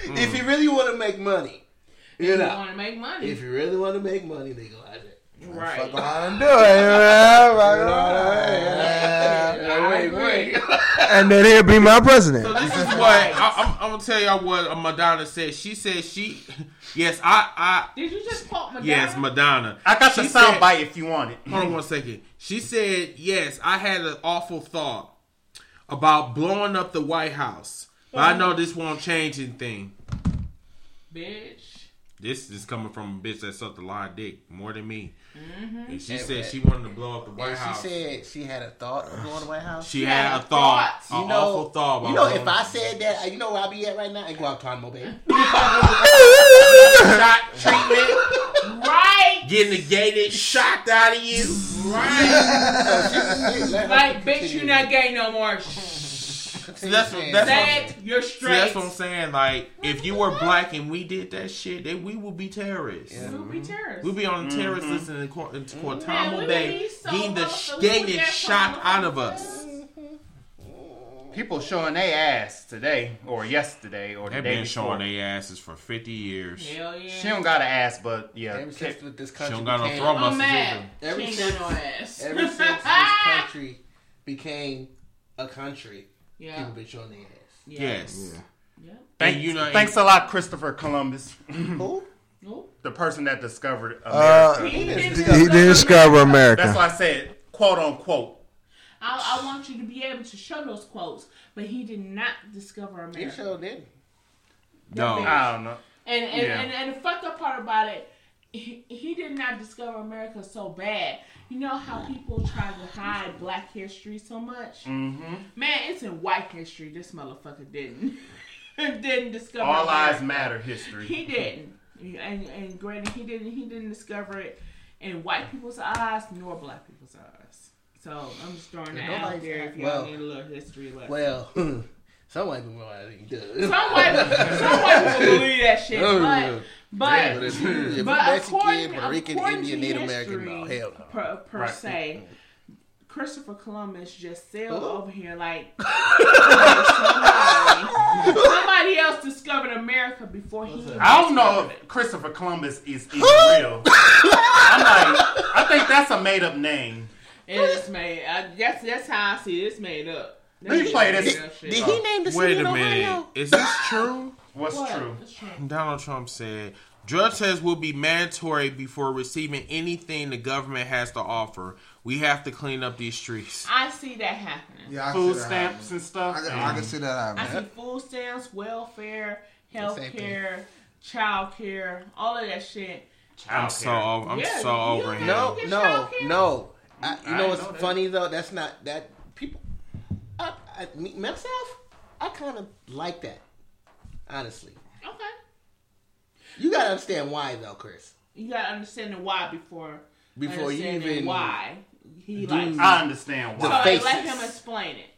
If you really want to make money, you know. If you really want to make money, legalize it. Right. Fuck around and do it. Wait. And then he'll be my president. So this is what I'm gonna tell y'all what Madonna said. She said she, Did you just quote Madonna? Yes, Madonna. I got the sound bite if you want it. Hold on 1 second. She said, yes, I had an awful thought about blowing up the White House, but I know this won't change anything. Bitch. This is coming from a bitch that sucked a lot of dick more than me. Mm-hmm. And she said she wanted to blow up the White House. She said she had a thought of blowing the White House. She had a thought. An awful thought. About if I said that, you know where I'll be at right now? And go out to my baby. Shot treatment. Right. Getting negated. Shocked out of you. Right. Like, bitch, you're not gay no more. See, you're straight. See, that's what I'm saying. Like, if you were black and we did that shit, then we would be terrorists. Yeah. We would be terrorists. We'd be on the terrorist list in Guantanamo Bay, getting the shit shot out of us. People showing their ass today, or yesterday, or the day before. They've been showing their asses for 50 years. Hell yeah. She don't got an ass, but yeah. Since this country she don't got no throw muscles either. She ain't got no ass. Ever since this country became a country. Yeah. People been showing their ass. Yes. Yeah. Thanks a lot, Christopher Columbus. Who? The person that discovered America. He didn't discover America. That's why I said, quote unquote. I want you to be able to show those quotes, but he did not discover America. He sure didn't. No. I don't know. And the fucked up part about it, he did not discover America so bad. You know how people try to hide black history so much? Mm-hmm. Man, it's in white history. This motherfucker didn't discover All America. Lives Matter history. He didn't. And granted, he didn't discover it in white people's eyes nor black people's eyes. So I'm just throwing that out there if y'all need a little history lesson. Well, some white people do. Some white people believe that shit, but according to history, per se, Christopher Columbus just sailed over here like somebody else discovered America before he. I don't know if Christopher Columbus is real. I think that's a made up name. It's made. That's how I see it. It's made up. Let me play this. Did he name the city in Ohio? Wait a minute. Is this true? What's true? Donald Trump said, drug tests will be mandatory before receiving anything the government has to offer. We have to clean up these streets. I see that happening. Yeah, food stamps and stuff. I can see that happening. I see food stamps, welfare, health care, child care, all of that shit. I'm so over him. No. You know what's funny though? That's not that people. Myself, I kind of like that. Honestly. Okay. You gotta understand why though, Chris. You gotta understand the why before you even why he likes. I understand why. So let him explain it.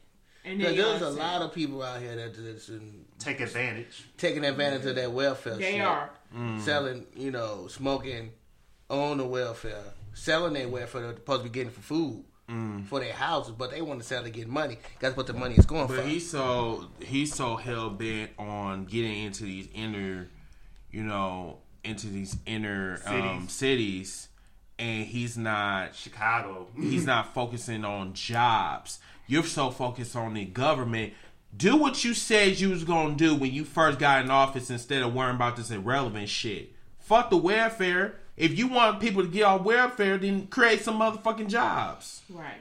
And then there's a lot of people out here that just taking advantage of that welfare. They shit. Are selling, smoking on the welfare, selling their welfare they're supposed to be getting for food. For their houses, but they want to sell to get money. That's what the money is going for. But he's so hell bent on getting into these inner, cities. Cities, and he's not Chicago. He's not focusing on jobs. You're so focused on the government. Do what you said you was gonna do when you first got in office, instead of worrying about this irrelevant shit. Fuck the welfare. If you want people to get on welfare, then create some motherfucking jobs. Right.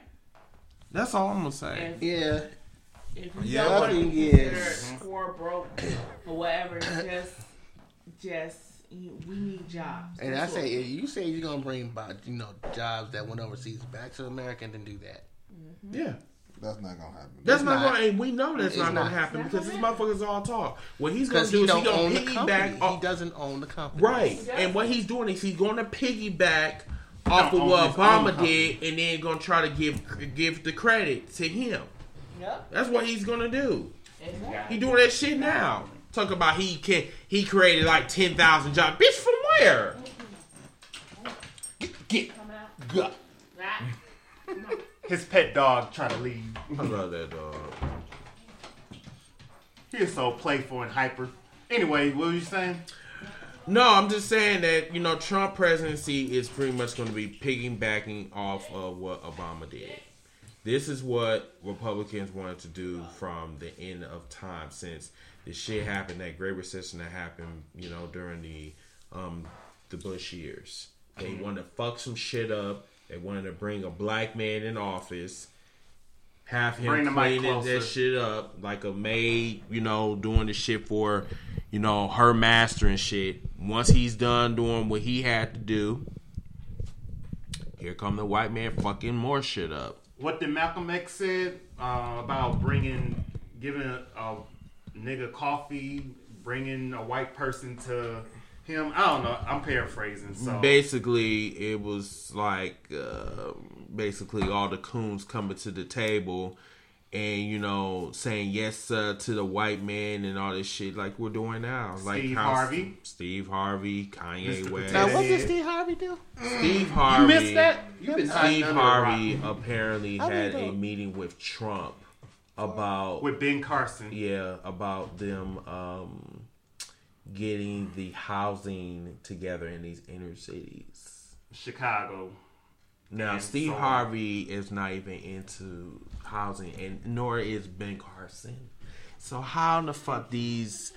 That's all I'm gonna say. If you don't want to poor, broke, or whatever, just we need jobs. And that's if you say you're gonna bring about jobs that went overseas back to America, then do that. Mm-hmm. Yeah. That's not gonna happen. And we know that's not gonna happen because these motherfuckers all talk. What he's gonna do is he's gonna piggyback. He doesn't own the company, right? And what he's doing is he's gonna piggyback off of what Obama did, and then gonna try to give the credit to him. Yep. That's what he's gonna do. Exactly. He doing that shit now. Talk about he created like 10,000 jobs. Bitch, from where? Get. His pet dog trying to leave. I love that dog. He is so playful and hyper. Anyway, what were you saying? No, I'm just saying that, you know, Trump presidency is pretty much going to be piggybacking off of what Obama did. This is what Republicans wanted to do from the end of time since the shit happened, that Great Recession that happened, you know, during the Bush years. They wanted to fuck some shit up. They wanted to bring a black man in office, have him cleaning that shit up like a maid, you know, doing the shit for, you know, her master and shit. Once he's done doing what he had to do, here come the white man fucking more shit up. What did Malcolm X said about giving a nigga coffee, bringing a white person to him? I don't know. I'm paraphrasing. So basically, it was like basically all the coons coming to the table and, you know, saying yes to the white man and all this shit like we're doing now. Like Harvey. Steve Harvey, Kanye West. Now, what did Steve Harvey do? Steve Harvey. You missed that? Steve Harvey apparently had a meeting with Trump about... With Ben Carson. Yeah, about them getting the housing together in these inner cities. Chicago. Now, Steve Harvey is not even into housing, and nor is Ben Carson. So how in the fuck these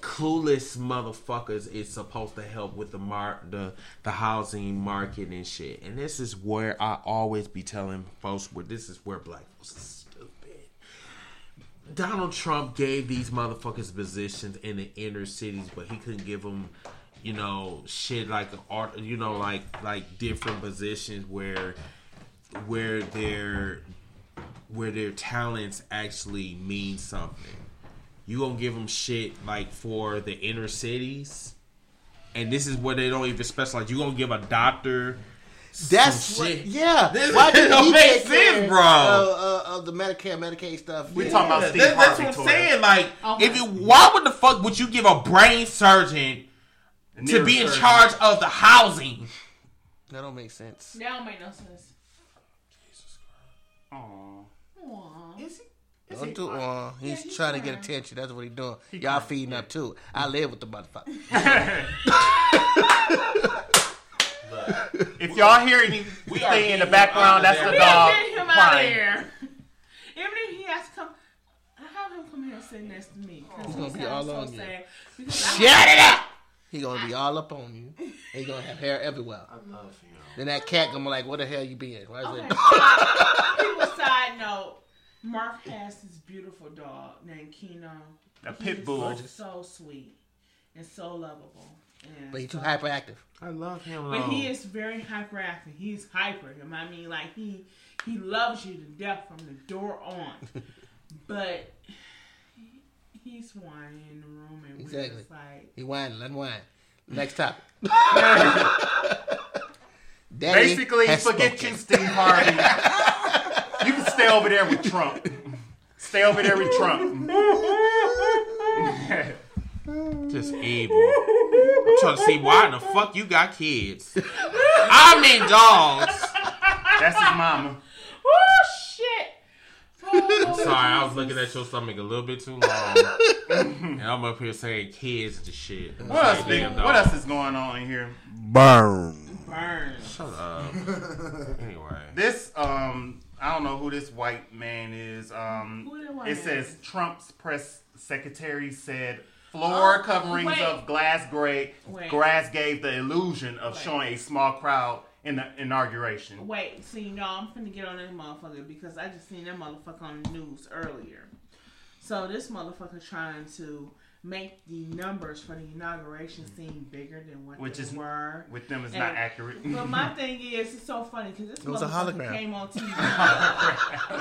clueless motherfuckers is supposed to help with the housing market and shit? And this is where I always be telling folks this is where black folks are stupid. Donald Trump gave these motherfuckers positions in the inner cities, but he couldn't give them, you know, shit like art, you know, like different positions where their talents actually mean something. You gonna give them shit like for the inner cities, and this is where they don't even specialize. You gonna give a doctor? That's what, shit. Yeah. This don't make sense, bro. The Medicaid stuff. We're talking about Steve Harvey. That's what I'm saying. Like, why would the fuck would you give a brain surgeon to be in charge of the housing? That don't make sense. That don't make no sense. Jesus Christ. Aww. Is he? Don't do aw. He's trying to get attention. That's what he's doing. Y'all feeding up too. I live with the motherfucker. If y'all hear anything in the background, that's the dog. Get him out of here. Even if he has to come, have him come here and sit next to me. He's gonna be all on you. Shut it up. He gonna be all up on you. And he gonna have hair everywhere. I love you. Then that cat gonna be like, "What the hell you being?" Why is it? Side note. Mark has this beautiful dog named Keno. A pit bull. He's so sweet and so lovable. And but he's too hyperactive. I love him. But he is very hyperactive. He's hyper. I mean, like he loves you to death from the door on. But he's whining in the room, and exactly. We're just like, he whining. Let him whine. Next topic. Basically, forget you, Steve Harvey. You can stay over there with Trump. Stay over there with Trump. Just evil. I'm trying to see why the fuck you got kids. I mean dogs. That's his mama. Oh, shit. I'm sorry, I was looking at your stomach a little bit too long. And I'm up here saying kids and shit. What else is going on in here? Burn. Shut up. Anyway. This, I don't know who this white man is. Says Trump's press secretary said floor coverings of glass gave the illusion of showing a small crowd in the inauguration. Wait, see, y'all, I'm finna get on this motherfucker because I just seen that motherfucker on the news earlier. So this motherfucker trying to make the numbers for the inauguration seem bigger than what they were. With them, it's not accurate. But my thing is, it's so funny because this motherfucker came on TV.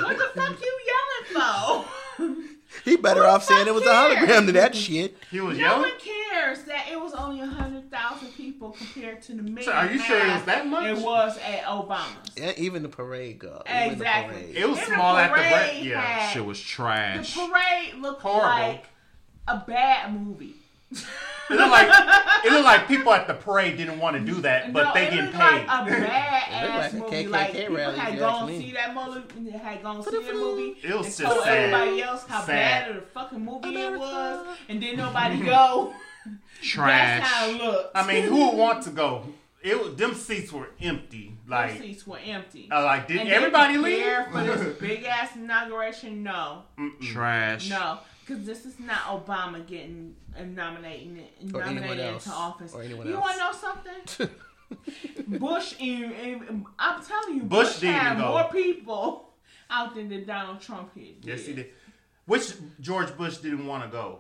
What the fuck you yelling for? He better off saying it was a hologram than that shit. He was yelling? No one cares that it was only 100,000 people compared to the million. So are you sure it was that much? It was at Obama's. Yeah, even the parade, girl. Exactly. It was small at the parade. Yeah, shit was trash. The parade looked horrible. A bad movie. It looked like people at the parade didn't want to do that, but they getting paid. It like a bad-ass movie. Like, people had gone see that movie, and told everybody else how bad of the fucking movie it was, and didn't nobody go. Trash. That's how it looked. I mean, who would want to go? It was, them seats were empty. Like, them seats were empty. Like, did everybody leave? For this big ass inauguration? No. Trash. No. Because this is not Obama getting nominated into office. Or anyone else. You want to know something? Bush, I'm telling you, Bush had more people out there than Donald Trump did. Yes, he did. Which George Bush didn't want to go.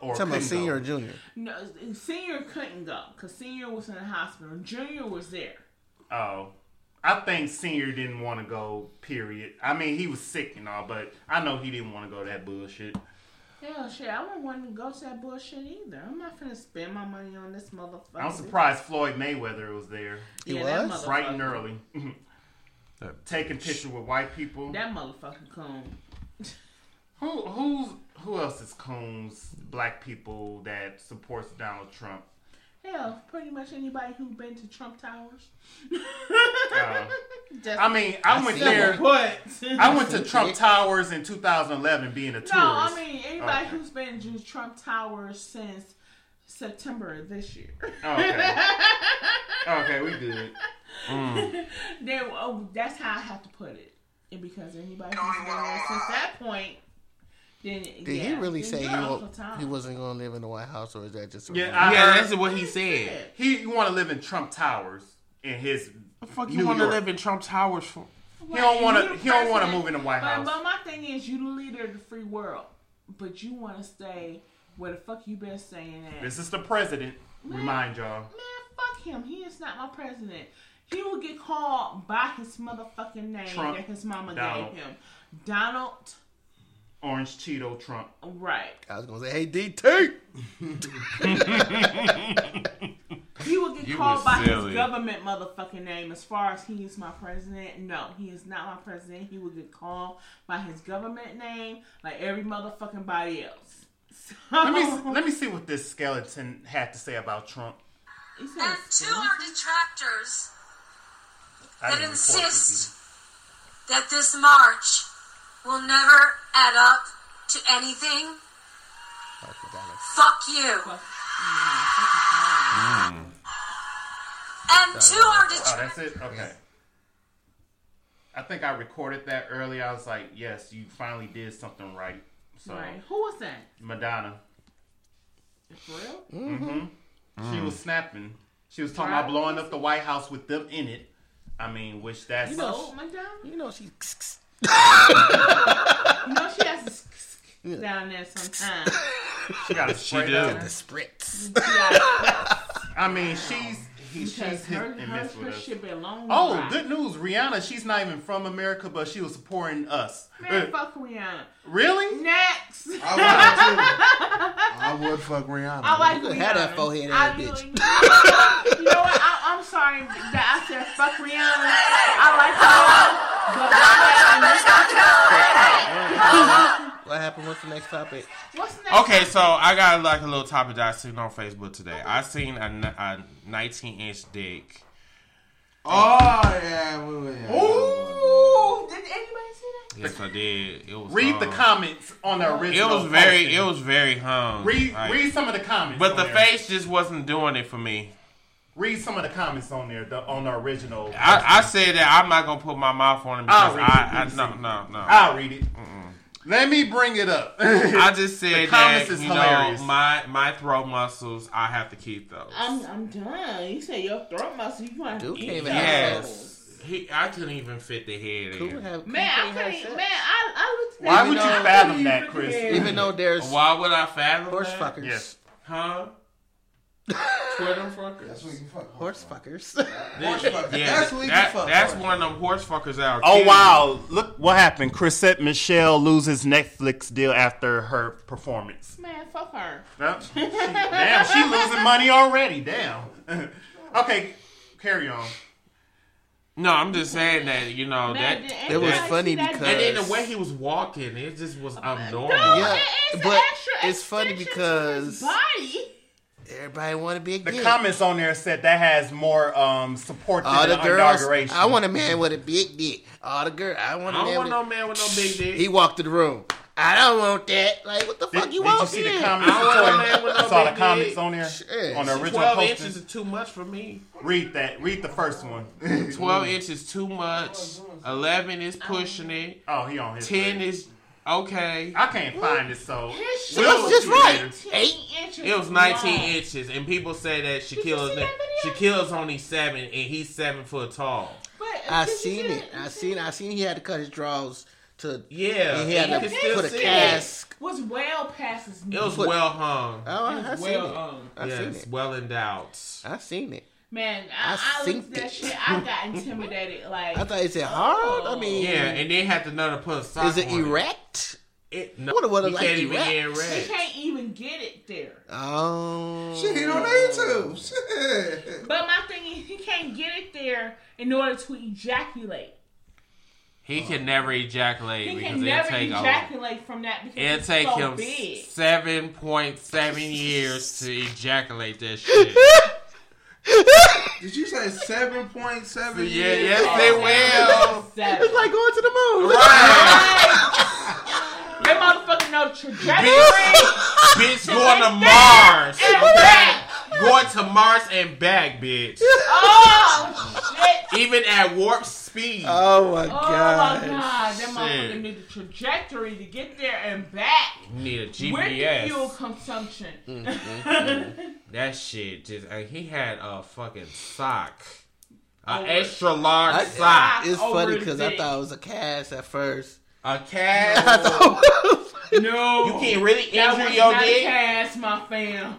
Or tell me, senior or junior? No, senior couldn't go because senior was in the hospital. Junior was there. Oh, I think senior didn't want to go. Period. I mean, he was sick and all, but I know he didn't want to go to that bullshit. Hell, shit, I wouldn't want to go to that bullshit either. I'm not finna spend my money on this motherfucker. I'm surprised Floyd Mayweather was there. He was bright and early, taking pictures with white people. That motherfucking coon. Who else is coons? Black people that supports Donald Trump. Hell, pretty much anybody who's been to Trump Towers. I went to Trump Towers in 2011 being a tourist. No, I mean, anybody who's been to Trump Towers since September of this year. Okay. Okay, we good. Mm. That's how I have to put it. And because anybody who's been there since that point... Did he really say he wasn't going to live in the White House, or is that just... that's what he said. He want to live in Trump Towers in his... The fuck you want to live in Trump Towers for? Well, he don't want to move in the White House. But my thing is, you the leader of the free world, but you want to stay where the fuck you been staying at. This is the president. Remind y'all. Man, fuck him. He is not my president. He will get called by his motherfucking name Trump, that his mama gave him. Donald Orange Cheeto Trump. Right. I was going to say, hey, DT. He will get called by his government motherfucking name. As far as he is my president, no, he is not my president. He will get called by his government name like every motherfucking body else. So, let me see what this skeleton had to say about Trump. And two are detractors that insist that this march will never add up to anything. Fuck you. And two are detractors. Oh, that's it? Okay. I think I recorded that earlier. I was like, yes, you finally did something right. So, right. Who was that? Madonna. For real? Mm-hmm. Mm. She was snapping. She was talking about blowing up the White House with them in it. I mean, which that's... Madonna? You know she... You know she has to down there sometimes. She got a spritz. I mean, she's hit and miss with us. Good news, Rihanna. She's not even from America, but she was supporting us. Man, fuck Rihanna. Really? Next. I would fuck Rihanna. I like Rihanna. Had that forehead in that bitch. You know what? I'm sorry that I said fuck Rihanna. I like her. What happened? What's the next topic? Okay, so I got like a little topic that I seen on Facebook today. I seen a 19-inch dick. Oh yeah, ooh! Did anybody see that? Yes, I did. It was read the comments on the original. It was very hung. Read some of the comments, but the face just wasn't doing it for me. Read some of the comments on there on the original. I said that I'm not gonna put my mouth on it because I I'll read it. Mm-mm. Let me bring it up. I just said my throat muscles. I have to keep those. I'm done. You said your throat muscles. You want to keep those? Yes. I couldn't even fit the head in. I looked. Why would you fathom that, Chris? Even though there's. Why would I fathom horse that? Fuckers? Yes. Huh? Twitter fuckers. That's where you fuck. Horse fuckers. Horse fuckers. Yeah, that's where you fuck. That's one of them horse fuckers out. Oh, wow. Look what happened. Chrisette Michele loses Netflix deal after her performance. Man, fuck her. Well, damn, she losing money already. Damn. Okay, carry on. No, I'm just saying that, you know, man, that it was funny because... And then the way he was walking, it just was abnormal. No, yeah, but it's funny because... body. Everybody want to be a dick. The comments on there said that has more support than the girls, inauguration. I want a man with a big dick. I want no man with no big dick. He walked through the room. I don't want that. Like, what the fuck you want? Did you see the comments? I saw the comments on there. Shit. On the original 12 posting. Inches is too much for me. Read that. Read the first one. 12 inches too much. 11 is pushing it. Oh, he on his 10 thing. Is okay. I can't find it, so. That's just right. 8 inches. It was 19 long. Inches, and people say that Shaquille's only 7, and he's 7 foot tall. But, I seen it. I seen he had to cut his drawers. To, yeah, he had to put a cast. Was well past his knee. It was well hung. Oh, I seen well it. Yes, well endowed. I seen it. Man, I looked at that shit. I got intimidated. Like I thought, is it hard? I mean, yeah, and they had to know to put a sock on. Is it erect? No, you can't even get erect. She can't even get it there. Oh, shit, he don't need to. Shit. But my thing is, he can't get it there in order to ejaculate. He can never ejaculate. He can never ejaculate from that because it'll take him 7.7 years to ejaculate that shit. Did you say 7.7 years? Yeah, yes, they will. It's like going to the moon. Right. They motherfucking know trajectory. Bitch going to Mars. Going to Mars and back, bitch. Oh, shit. Even at warp speed. Oh, my God. That motherfucker need a trajectory to get there and back. You need a GPS. With fuel consumption. That shit just... he had a fucking sock. An extra large sock. It's funny because I thought it was a cast at first. A cast? No. I thought it was... No. You can't really injure your dick? That was not a cast, my fam.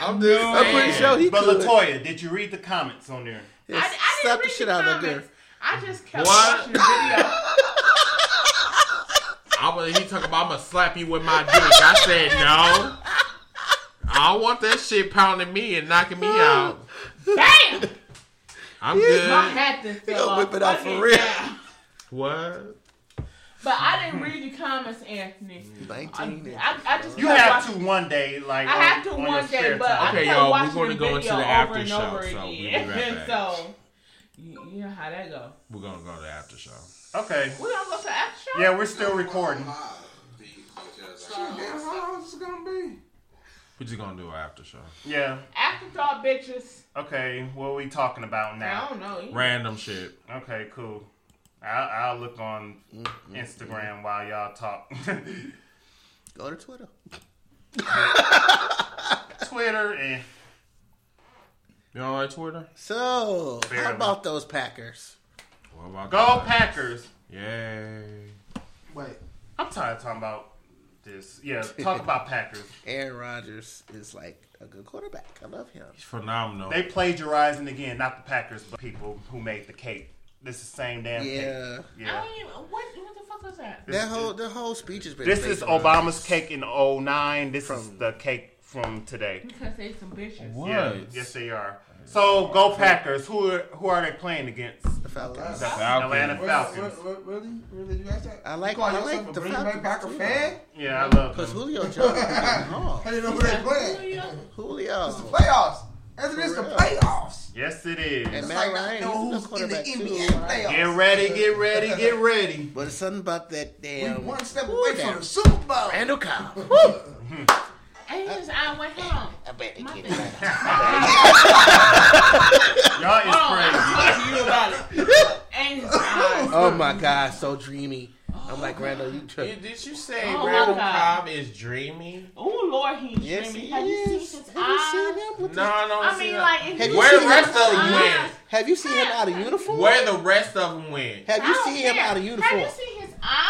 I'm pretty sure he But could. Latoya, did you read the comments on there? Yes. I didn't read the shit out of that girl. I just kept watching the video. He talking about, I'm going to slap you with my dick. I said, no. I don't want that shit pounding me and knocking me out. Damn! I'm good. My hat just fell off. Whip it out for real. What? But I didn't read the comments, Anthony. 19. I just you have watching. To one day, like I have to on one day, but time. Okay, y'all, we're going to go into the after show, so we'll be right back. So you know how that go. We're going to go to the after show. Okay. We're going to go to the after show. Yeah, we're still recording. How long is it going to be? We're just going to do an after show. Yeah. Afterthought, bitches. Okay, what are we talking about now? I don't know. Random shit. Okay, cool. I'll look on Instagram while y'all talk. Go to Twitter. Twitter and... You don't like Twitter? So, barely. How about those Packers? What about Go Packers! Yay. Wait. I'm tired of talking about this. Yeah, talk about Packers. Aaron Rodgers is like a good quarterback. I love him. He's phenomenal. They plagiarizing again, not the Packers, but people who made the cake. This is the same damn thing. Yeah. I mean, what the fuck was that? That whole speech is basically. This is Obama's cake in 2009. This is the cake from today. Because they some bitches. What? Yeah, yes, they are. So, go Packers. Who are they playing against? The Falcons. Atlanta Falcons. Really? You guys that? I like the Falcons. Fan? Yeah, I love them. Because Julio Jones. I didn't know who they playing. Julio. It's the playoffs. As it is the playoffs. Yes, it is. And Matt Ryan, know who's in the NBA playoffs. Get ready. But it's something about that damn. We one step away from the Super Bowl. Randall Cobb. And he just out went home. I bet they get it. Y'all is crazy. You about it. And his eyes. Oh my God, so dreamy. I'm like, Randall, you tripped. Did you say Randall Cobb is dreamy? Oh, Lord, he's dreamy. He is. Have you seen his eyes? Him? Where the rest of them went? Have you seen him out of uniform? Where the rest of them went? Have you seen him out of uniform? Have you seen his eyes?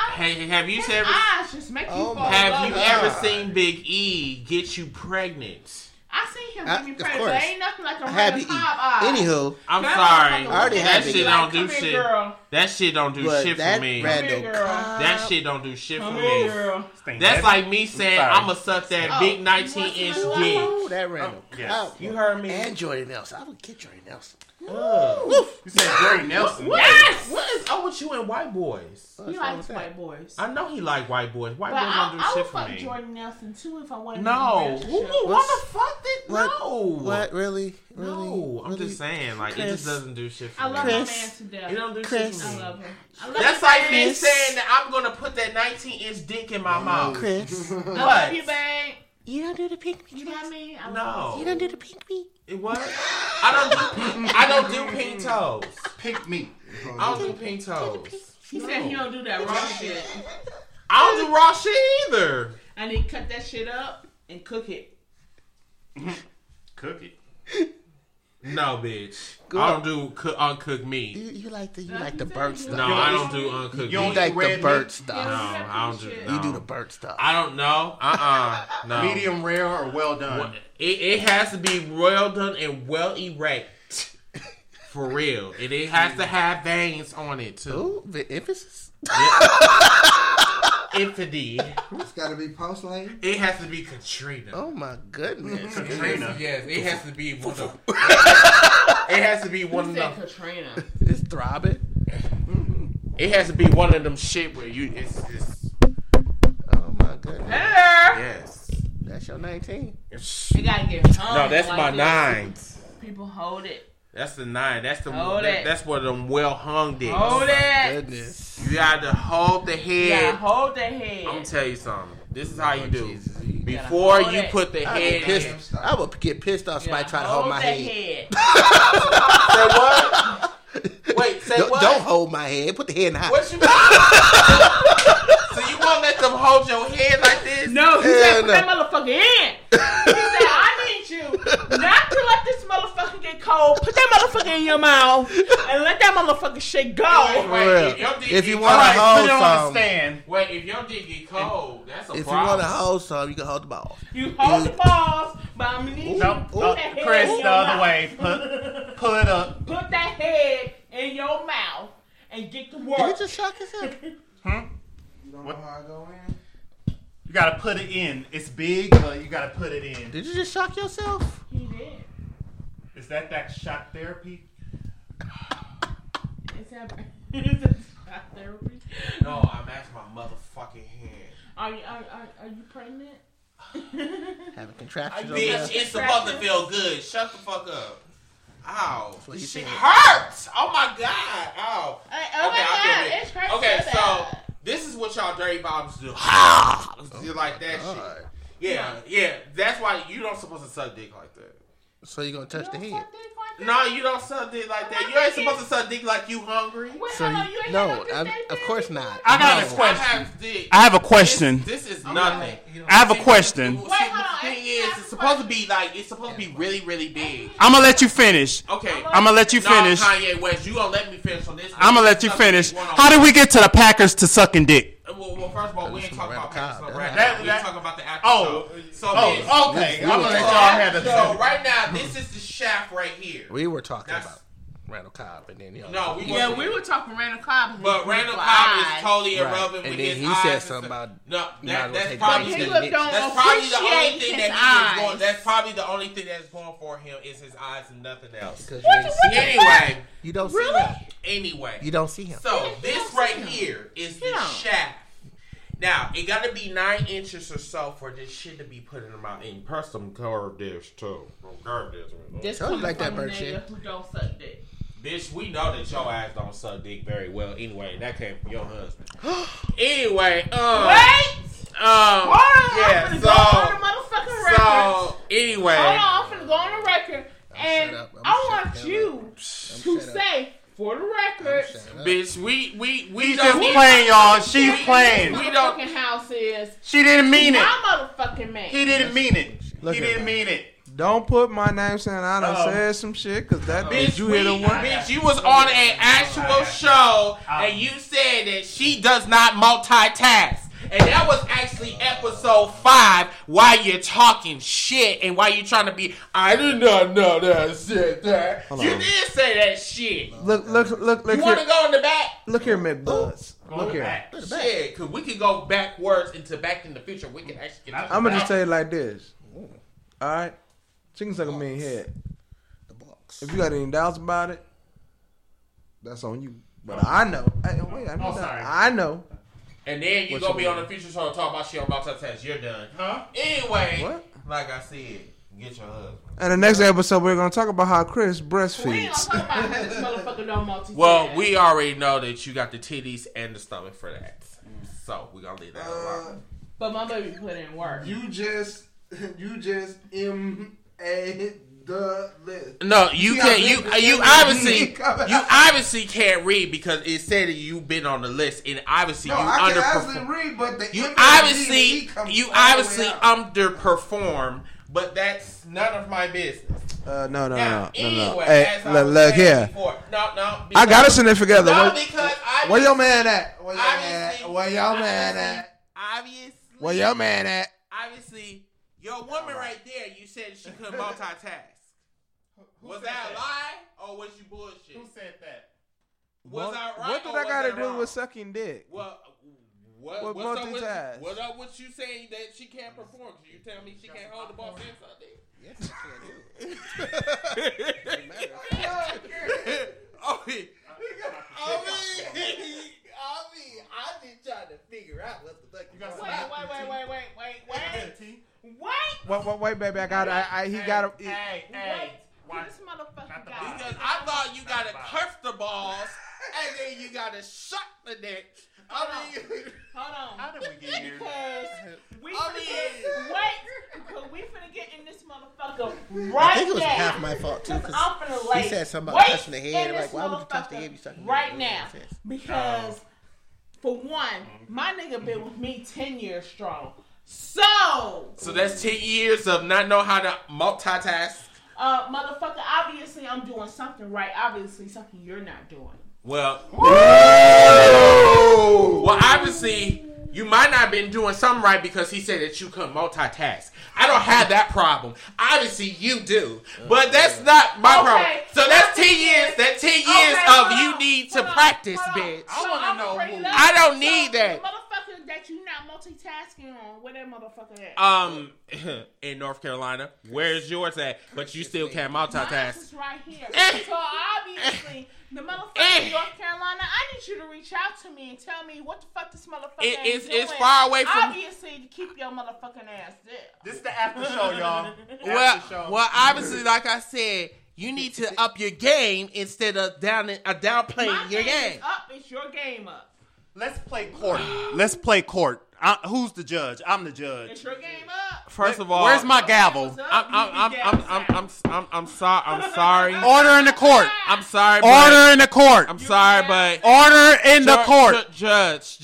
Eyes just make you fall. Have you ever seen Big E get you pregnant? I seen him get me pregnant. There ain't nothing like a Randall Cobb eye. Anywho, I'm sorry. That shit don't do shit. That shit don't do shit for me. That shit don't do shit for me. That's like me saying I'ma suck that big 19-inch dick. That Randall Cobb. You heard me. And Jordy Nelson. I would get Jordy Nelson. You said Jordy Nelson. Yes! What is up with you and white boys? He likes white boys. I know he likes white boys. White boys don't do shit for me. I would fuck Jordy Nelson too if I wanted to. No. What the fuck did... No. What? Really? No. I'm just saying. Like, it just doesn't do shit for me. I love my man to death. It don't do shit for me. I love him. That's like me saying that I'm going to put that 19-inch dick in my mouth. Chris. I love you, babe. You don't do the pink me. You got me? No. You don't do the pink me. What? I don't do pink toes. Pink me. I don't do pink toes. He said he don't do that raw shit. I don't do raw shit either. I need to cut that shit up and cook it. Cook it? No, bitch. Go I don't do uncooked meat. You like the burnt stuff. No, I don't do uncooked meat. You like the burnt stuff. No, I don't do. No. You do the burnt stuff. I don't know. No. Medium rare or well done. Well, it has to be well done and well erect. For real. And it has to have veins on it too. Ooh, the emphasis. Infinity. It's got to be post lane. It has to be Katrina. Oh my goodness, Katrina. Yes, it has to be one of. It has to be one of them. Katrina. It's throbbing. It has to be one of them shit where you. It's oh my goodness. Hey. Yes. That's your 19. You gotta get hung. No, that's like my 9s. People hold it. That's the 9. That's the that's where them well hung is. Hold it. Goodness. You got to hold the head. Yeah, hold the head. I'm gonna tell you something. This is how you do. Jesus. Before you put the head in, I would get pissed off somebody trying to hold my head. Say what? Wait, say what? Don't hold my head. Put the head in the house. What you mean? So you won't let them hold your head like this? No, he said put that motherfucker in. He said, I need you not to let this motherfucker get cold. Put that motherfucker in your mouth and let that motherfucker shit go. Wait, if you want to hold some. Wait, if your dick get cold, that's a problem. If you want to hold some, you can hold the balls. You hold the balls, but I'm going to need you to put that head Chris, in your mouth. Chris, the other way. Put up. Put that head in your mouth and get to work. Did you just shock yourself? Hmm? You don't know how I go in? You gotta put it in. It's big, but you gotta put it in. Did you just shock yourself? He did. Is that shock therapy? Is that shock therapy? No, I'm asking my motherfucking head. Are you pregnant? Having contractions. Bitch, it's supposed to feel good. Shut the fuck up. Ow. This shit hurts. Oh my god. Ow. Oh my god. It's hurts. Okay, so. This is what y'all dirty bobs do. You like that shit. Yeah. That's why you don't supposed to suck dick like that. So you gonna touch the head? Like no, you don't suck dick like that. You ain't supposed to suck dick like you hungry. Wait, so you ain't of course not. I got a question. I have a question. This is nothing. I have a question. Wait, hold on. It's supposed to be like it's supposed to be really, really big. I'm gonna let you finish. Okay. I'm gonna let you finish. Kanye West, you gonna let me finish on this? I'm gonna let you finish. How did we get to the Packers to sucking dick? Well, first of all, we ain't talking about Packers. We talking about the actual show. So okay. I'm gonna let y'all have it. So right now, this is the shaft right here. We were talking about Randall Cobb, and then we were talking Randall Cobb, but Randall Cobb is totally irrelevant with his eyes. And then he said something about that's probably the only thing that's going for him is his eyes and nothing else. Anyway, you don't see him. Anyway, you don't see him. So this right here is the shaft. Now it got to be 9 inches or so for this shit to be put in the mouth. And person carve this too. Carve this. This like that bird shit. Who don't suck dick? Bitch, we know that your ass don't suck dick very well. Anyway, that came from your husband. Anyway, wait. Yeah. So. Go on the motherfucking record. So anyway. Hold on, I'm finna go on the record, and I want you to say. For the record, bitch, we just playing, y'all. She's playing. We don't. House is. She didn't mean it. My motherfucking man. He didn't mean it. He didn't mean it. Don't put my name saying I done said some shit because that bitch you hit a one. Bitch, you was on an actual show and you said that she does not multitask. And that was actually episode 5. Why you're talking shit and why you trying to be? I did not know that I said that. You did say that shit. Look. You want to go in the back? Look here, Mick Buzz. Look here. Back. Shit, because we can go backwards into back in the future. We can actually. I'm gonna just tell you like this. All right, chicken suck a mean head. If you got any doubts about it, that's on you. But I know. Hey, wait, I know. And then you gonna be on the feature show talk about shit on about to test. You're done, huh? Anyway, what? Like I said, get your husband. And the next episode, we're gonna talk about how Chris breastfeeds. We ain't gonna talk about how this motherfucker don't multitask. Well, we already know that you got the titties and the stomach for that, so we're gonna leave that alone. But my baby put in work. You just M-A the list. No, you can't. You obviously can't read because it said that you've been on the list, and obviously you underperform. But that's none of my business. No. Hey, look here. I got us in there together. Where your man at? Where your man at? Obviously, your woman right there, you said she couldn't multitask. Was that a lie or was you bullshit? Who said that? Was I right? What did I got to do with sucking dick? Well, what's up with you saying that she can't perform? You tell me she can't hold the ball since I did. Yes, she can do. I mean, I'm just trying to figure out what the fuck you got. Wait, baby, I got it. Hey, why this motherfucker got it? Because I thought you got to cuff the balls and then you got to shut the dick. Hold on. How did we get here? Because we finna get in this motherfucker right now. I think it was half my fault, too, because I'm finna lay. He said something about touching the head. Like, why would you touch the head? Right now. Because, for one, my nigga been with me 10 years strong. So that's 10 years of not know how to multitask. Motherfucker, obviously I'm doing something right. Obviously something you're not doing. Well, obviously, you might not have been doing something right because he said that you couldn't multitask. I don't have that problem. Obviously, you do. But that's not my problem. So that's 10 years. That's 10 years of you need to practice, bitch. I want to know. I don't need that. The motherfucker that you not multitasking on, where that motherfucker at? In North Carolina. Where's yours at? But you still can't multitask. It's right here. So obviously... The motherfucker in North Carolina, I need you to reach out to me and tell me what the fuck this motherfucker is doing. It's far away from... Obviously, to keep your motherfucking ass there. This is the after show, y'all. Well, obviously, like I said, you need to up your game instead of downplaying your game. It's your game up. Let's play court. Who's the judge? I'm the judge. It's your game up. First of all, where's my gavel? I'm sorry. Order in the court. I'm sorry. Order in the court. I'm sorry, but order in the court. Judge.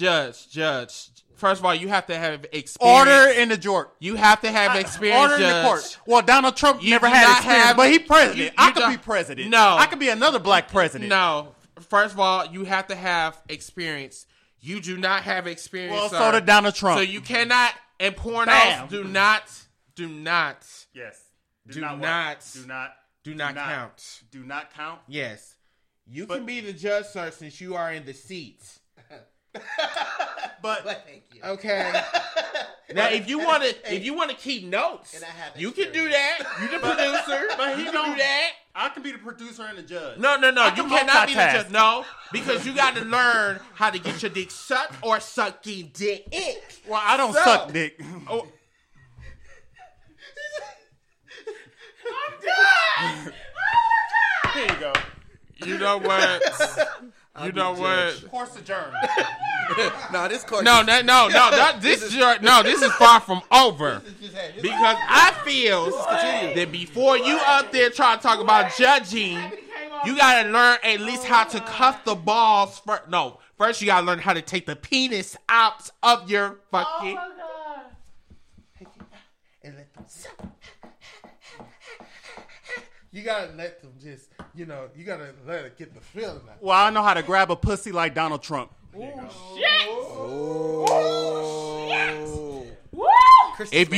First of all, you have to have experience. Order in the court. You have to have experience. Order in the court. Well, Donald Trump never had experience, but he president. I could be president. No, I could be another black president. No. First of all, you have to have experience. You do not have experience. Well, so did Donald Trump. So you cannot, and pornos do not. Yes. Do not count. Do not count? Yes. You can be the judge, sir, since you are in the seat. But thank you. Okay. Now, if you want to keep notes, you can do that. You're the producer, but you can do that. I can be the producer and the judge. No. You cannot be the judge. No, because you got to learn how to get your dick sucked or sucky dick. Well, I don't suck dick. Oh. I'm done. Oh my God. Here you go. You know what? Course adjourned. This is far from over. Because I feel that before you up there try to talk about judging, you gotta learn at least how to cuff the balls first. No, first you gotta learn how to take the penis out of your fucking. Oh my God! And let them suck. You gotta let them just, you gotta let it get the feeling out. Well, I know how to grab a pussy like Donald Trump. Ooh, shit! Woo! If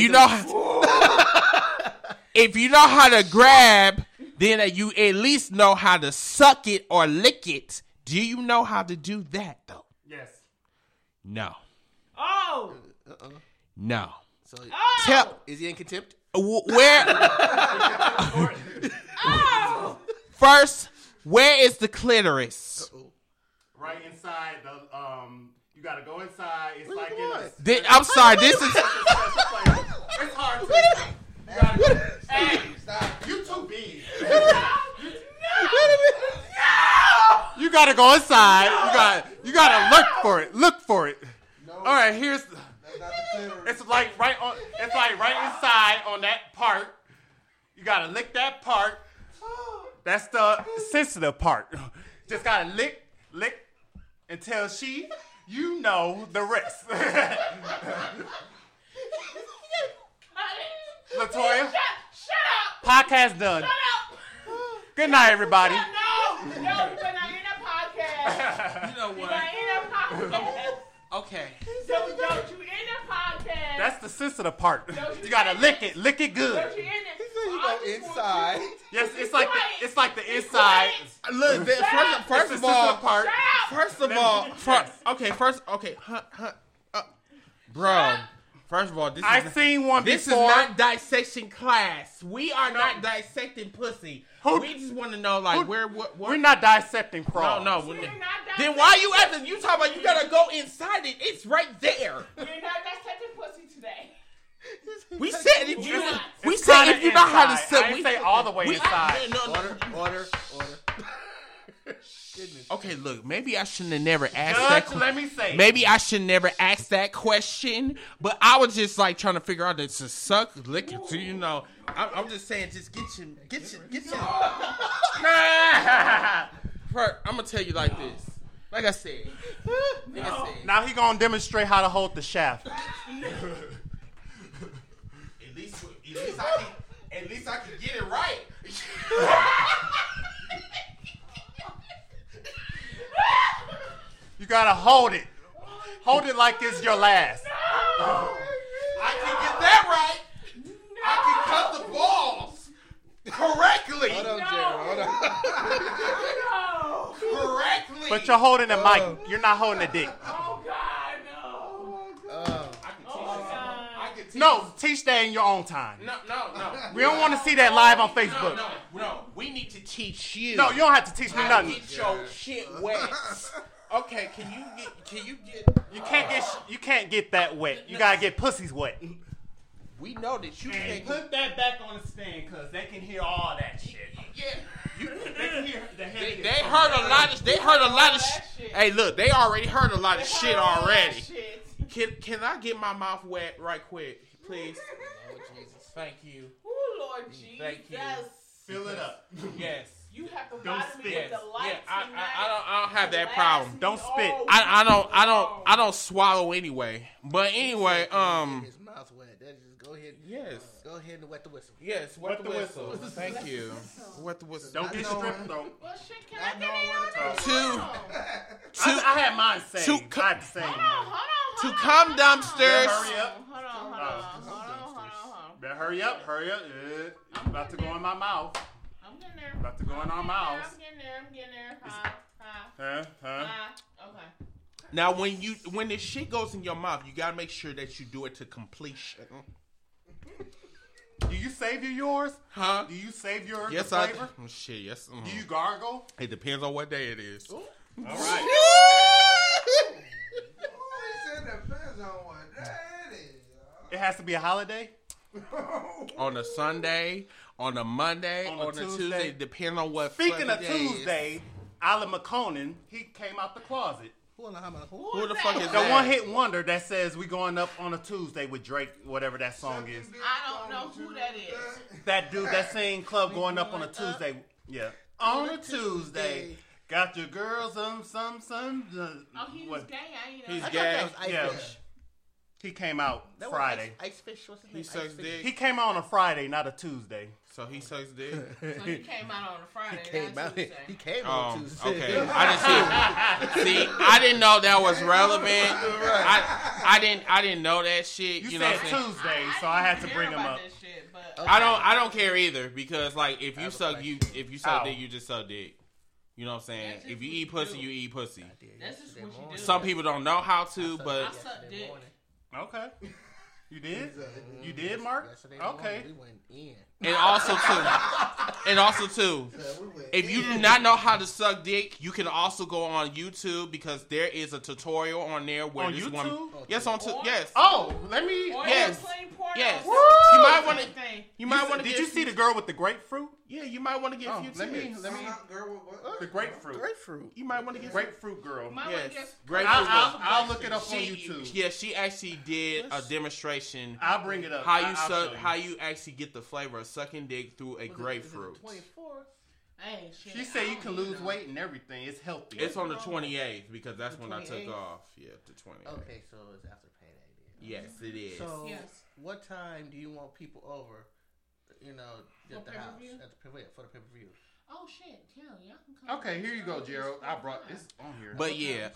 you know how to grab, then you at least know how to suck it or lick it. Do you know how to do that, though? Yes. No. Oh! No. So, is he in contempt? Where? Oh! First, where is the clitoris? Right inside the you gotta go inside. It's like in a, I'm sorry, this is it's hard to you gotta go. Hey, you too big. No! You gotta go inside. You gotta look for it. Look for it. No. All right, here's that's not the clitoris. It's like right inside on that part. You gotta lick that part. That's the sensitive part. Just gotta lick until she, you know, the rest. Latoya, shut up. Podcast done. Shut up. Good night, everybody. No, we're not in a podcast. You know what? We're not in a podcast. Okay. So don't you in a podcast? That's the sensitive part. You gotta lick it good. Don't you in it? You go inside. Yes, it's like the inside. Look, first of all, bro. First of all, this I've seen one. This before. Is not dissection class. We are not dissecting pussy. We just want to know, like, where what? We're not dissecting frogs. No. Then why you at the? You talking about you gotta go inside it? It's right there. We're not dissecting pussy today. We said if you not, we said if you know how to sit. I didn't say all the way inside. Order. Goodness. Okay, look. Maybe I shouldn't have never asked that question. Let me say. Maybe I should never ask that question. But I was just like trying to figure out that to suck, lick it, you know. I'm just saying, just get your. I'm gonna tell you like this. Like I said. Now he gonna demonstrate how to hold the shaft. At least I can get it right. You gotta hold it. Hold it like it's your last. No. I can get that right. No. I can cut the balls correctly. Hold on, Gerald. Hold on. Correctly. But you're holding a mic. You're not holding a dick. Oh God, no. No, teach that in your own time. No. We don't want to see that live on Facebook. No. We need to teach you. No, you don't have to teach me nothing. Get your shit wet. Okay, can you get? You can't get that wet. You gotta get pussies wet. We know that you can't put that back on the stand, cause they can hear all that shit. Yeah. They heard a lot of shit. Hey, look, they already heard a lot of shit already. Can I get my mouth wet right quick, please? Lord Jesus, thank you. Oh, Lord Jesus. Thank you. Fill it up. Yes. You have to don't spit. With the lights I don't have that problem. Don't spit. I don't swallow anyway. But anyway, his mouth wet. That is, go ahead. Yes. Go ahead and wet the whistle. Yes. Wet the whistle. Thank you. Wet the whistle. Don't get stripped though. Well, shit, can I get it on? Two. I had mine saved. Hold on. To come dumpsters. Hold on. Better hurry up. I'm about to go in my mouth. About to go in our mouths. I'm getting there. Okay. Now, when this shit goes in your mouth, you gotta make sure that you do it to completion. Do you save yours? Huh? Do you save yours? Yes, I do. Oh, shit, yes. Mm-hmm. Do you gargle? It depends on what day it is. Ooh. All right. It depends on what day it is. It has to be a holiday. On a Sunday, on a Monday, on a Tuesday, depending on what. Speaking of Tuesday, Alan McConan, he came out the closet. Who the fuck is that? The one-hit wonder that says we going up on a Tuesday with Drake, whatever that song is. I don't know who that is. That dude, that same club going up on a Tuesday. Yeah. On a Tuesday. Got your girls some. Oh, he was gay. He's gay. Yeah. He came out that Friday. Ice Fish, what's his name? He sucks dick. He came out on a Friday, not a Tuesday. So he sucks dick. So he came out on a Friday, not Tuesday. He came out on Tuesday. Okay, I didn't see. I didn't know that was relevant. I didn't know that shit. You said know Tuesday, so I had to bring him up. Shit, but okay. I don't care either because like if you suck dick, you just suck dick. You know what I'm saying? If you eat pussy, you eat pussy. That's just what you do. Some people don't know how to, but I suck dick. Okay. You did? You did, Mark? Okay. We went in. And also, too, if you do not know how to suck dick, you can also go on YouTube because there is a tutorial on there where on this YouTube? Woman. Oh, yes, on YouTube. Yes. Oh, let me. Yes. Yes. Woo! You might want to. You might want to. Did you see the girl with the grapefruit? Yeah, you might want to get a few tips. Let me. Girl, what? The grapefruit. Grapefruit. You might want to get grapefruit girl. Yes. Grapefruit. I'll look it up on YouTube. Yeah, she actually did a demonstration. I'll bring it up. How you suck? How you actually get the flavor of sucking dick through a grapefruit? 24th. Hey, she said you can lose weight and everything. It's healthy. It's on the 28th because that's when I took off. Yeah, the 28th. Okay, so it's after payday. Yes, it is. So what time do you want people over? You know, at the house for the pay per view. Oh shit! Yeah, y'all can come. Okay, here you go, Gerald. I brought this on here. But yeah,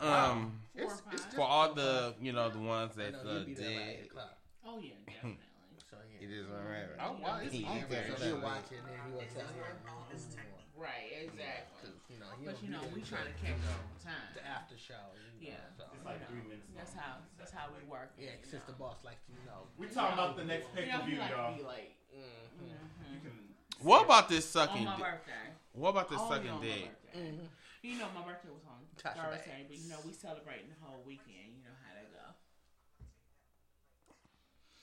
it's for all the the ones that did. Oh yeah, definitely. So yeah, it is alright. Oh wow, it's on there. You're watching and you're telling. Right, exactly. We trying to catch up on time. The after show. It's like 3 minutes. That's how we work. Yeah, since the boss likes to know. We're talking about the next pay-per-view, y'all. What about this sucking dick? On my birthday. What about this sucking dick? You know, my birthday was on Thursday, but we celebrating the whole weekend. You know how that go.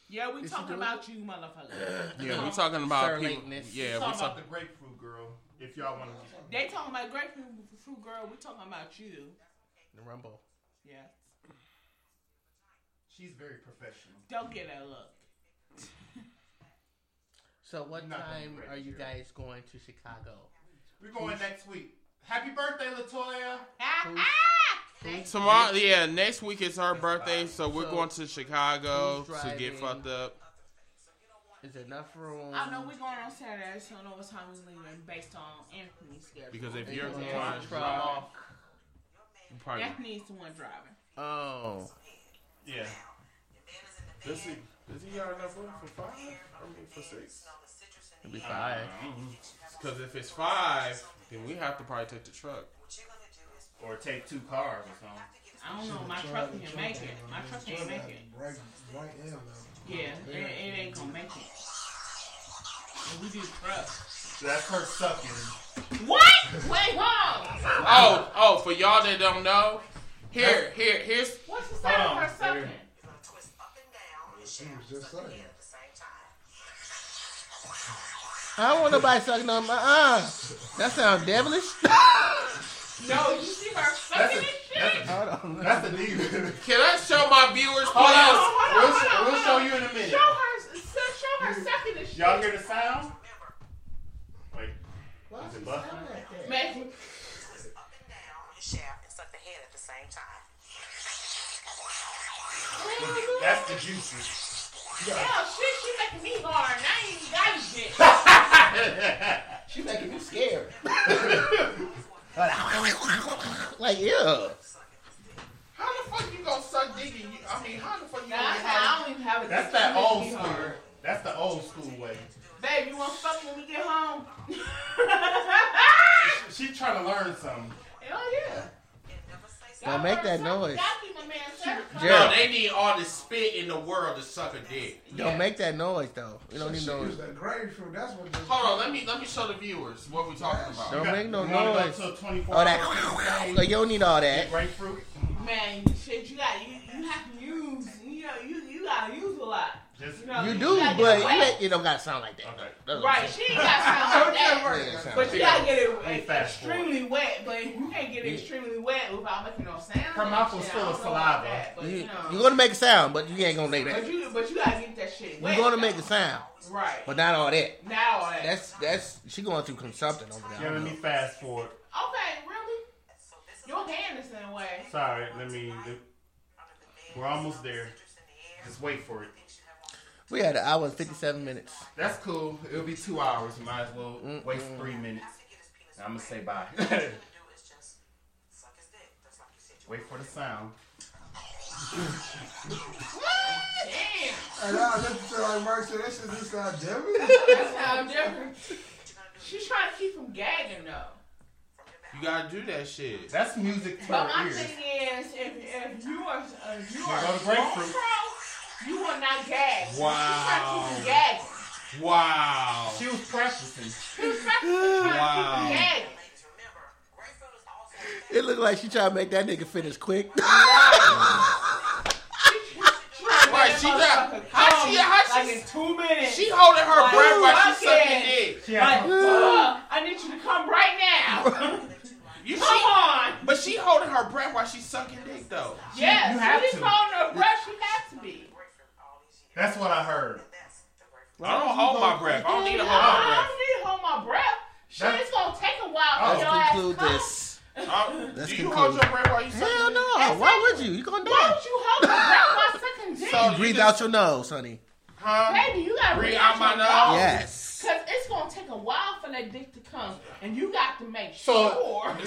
Yeah, we talking about you, motherfucker. Yeah, we talking about people. Yeah, we talking about the grapefruit girl. If y'all want to, they talking about grapefruit girl. We talking about you. The Rumble. Yeah. She's very professional. Don't get that look. So what time are you guys going to Chicago? We're going next week. Happy birthday, Latoya. Tomorrow, next week is her birthday, so we're going to Chicago to get fucked up. Is there enough room? I know we're going on Saturday, so I don't know what time we're leaving based on Anthony's schedule. Because if you're going to drive, Anthony's the one driving. Oh. Yeah. Does he got enough room for 5? I mean, for 6? It'll be 5. Because if it's 5, then we have to probably take the truck. Or take 2 cars or something. I don't know. My truck can't make it. My truck can't make it. Right now, though. Yeah, it ain't gonna make it. And we do truck. That's her sucking. What? Wait, whoa! Oh, for y'all that don't know, here's. What's the sound of her sucking? You're gonna twist up and down. She was just sucking at the same time. I don't want nobody sucking on my That sounds devilish. No, you see her sucking it? That's a diva. Can I show my viewers? Hold on. We'll show you in a minute. Show her sucking the shit. Y'all hear the sound? Wait. Is it busting? Magic. Twist up and down the shaft and suck the head at the same time. That's the juices. Yeah, shit, she making me hard. And I ain't even got shit. She making me scared. Like, yeah. How the fuck you gonna suck dick? How the fuck you gonna have? I don't even have it. That's that old school. That's the old school way. Babe, you wanna fuck when we get home? She trying to learn something. Hell yeah. Don't make that noise. No, they need all the spit in the world to suck a dick. Don't make that noise though. We don't need noise. Hold on, let me show the viewers what we're talking about. Don't make no noise. All that. So you don't need all that. Grapefruit. Man, shit, you have to use. You gotta use a lot. You do, but it don't gotta sound like that. Okay. Right, she ain't gotta sound like that. But you gotta get it extremely wet. But you can't get it extremely wet without making no sound. Her mouth was full of saliva. You're gonna make a sound, but you ain't gonna make that. But you gotta get that shit wet. You're gonna make a sound, right? But not all that. Not all that. That's she going through something over there. Let me fast forward. Okay, really? Your hand is in the way. Sorry, let me. We're almost there. Just wait for it. We had an hour and 57 minutes. That's cool. It'll be 2 hours. Might as well wait 3 minutes. I'm going to say bye. Wait for the sound. Damn. And I listen to like Mark said, that shit just sound different. That sound different. She's trying to keep him gagging, though. You gotta do that shit. That's music to my ears. But my thing is, if you are a pro, You were not gagged. Wow. She was trying to keep you gagged. Wow. She was practicing. Wow. To keep you gagged. It looked like she tried to make that nigga finish quick. How she in 2 minutes. She holding her breath while she's sucking dick. Like, I need you to come right now. Come on. But she holding her breath while she's sucking dick, though. Yes, she's holding her breath. She has to be. That's what I heard. I don't hold my breath. I don't need to hold my breath. Shit, it's going to take a while for your ass to come. Do you hold your breath while you suck? Hell no. Exactly. Why would you? You gonna die. Why would you hold your breath while sucking dick? So you breathe out your nose, honey. Huh? Baby, you gotta breathe out my nose. Yes. Because it's gonna take a while for that dick to come, and you got to make sure.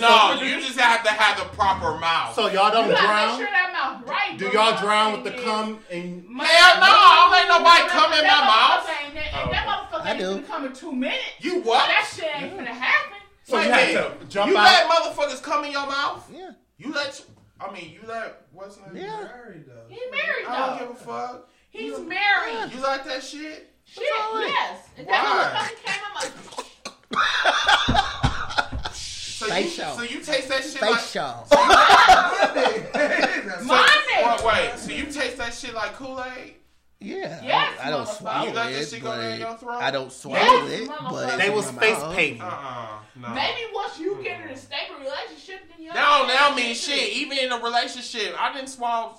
No, you just have to have the proper mouth. So y'all don't drown. Make sure that mouth right. Do y'all drown with the cum? And hell no, I don't let nobody come in my mouth. And that motherfucker ain't gonna come in 2 minutes. You what? That shit ain't gonna happen. So like, you let motherfuckers come in your mouth? Yeah. What's his name? Yeah. Married though. He's married though. I don't give a fuck. He's married. You like that shit? Shit, yes. Why? That motherfucker came in my so you taste that shit like... So you taste that shit like Kool-Aid? Yeah, yes, I don't swallow it, but they will space painting. No. Maybe once you get in a stable relationship, then you don't mean shit. Even in a relationship, I didn't swallow.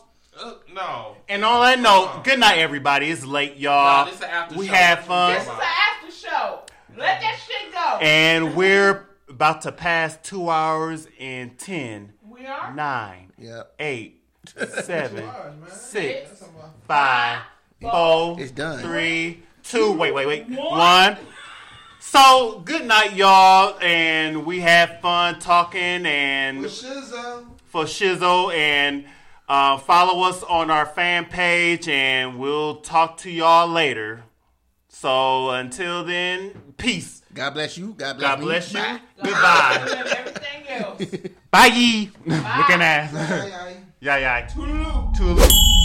No. And on that note, good night, everybody. It's late, y'all. This is an after show. We had fun. This is an after show. Let that shit go. And we're about to pass 2 hours and 10. We are 9, 8, 7, 6, 5. 4, it's done. 3, 2, wait. 1. So, good night, y'all. And we had fun talking and for Shizzo. And follow us on our fan page. And we'll talk to y'all later. So, until then, peace. God bless you. God bless you. Bye. Goodbye. Everything else. Bye. Looking ass. Yay. Toodaloo.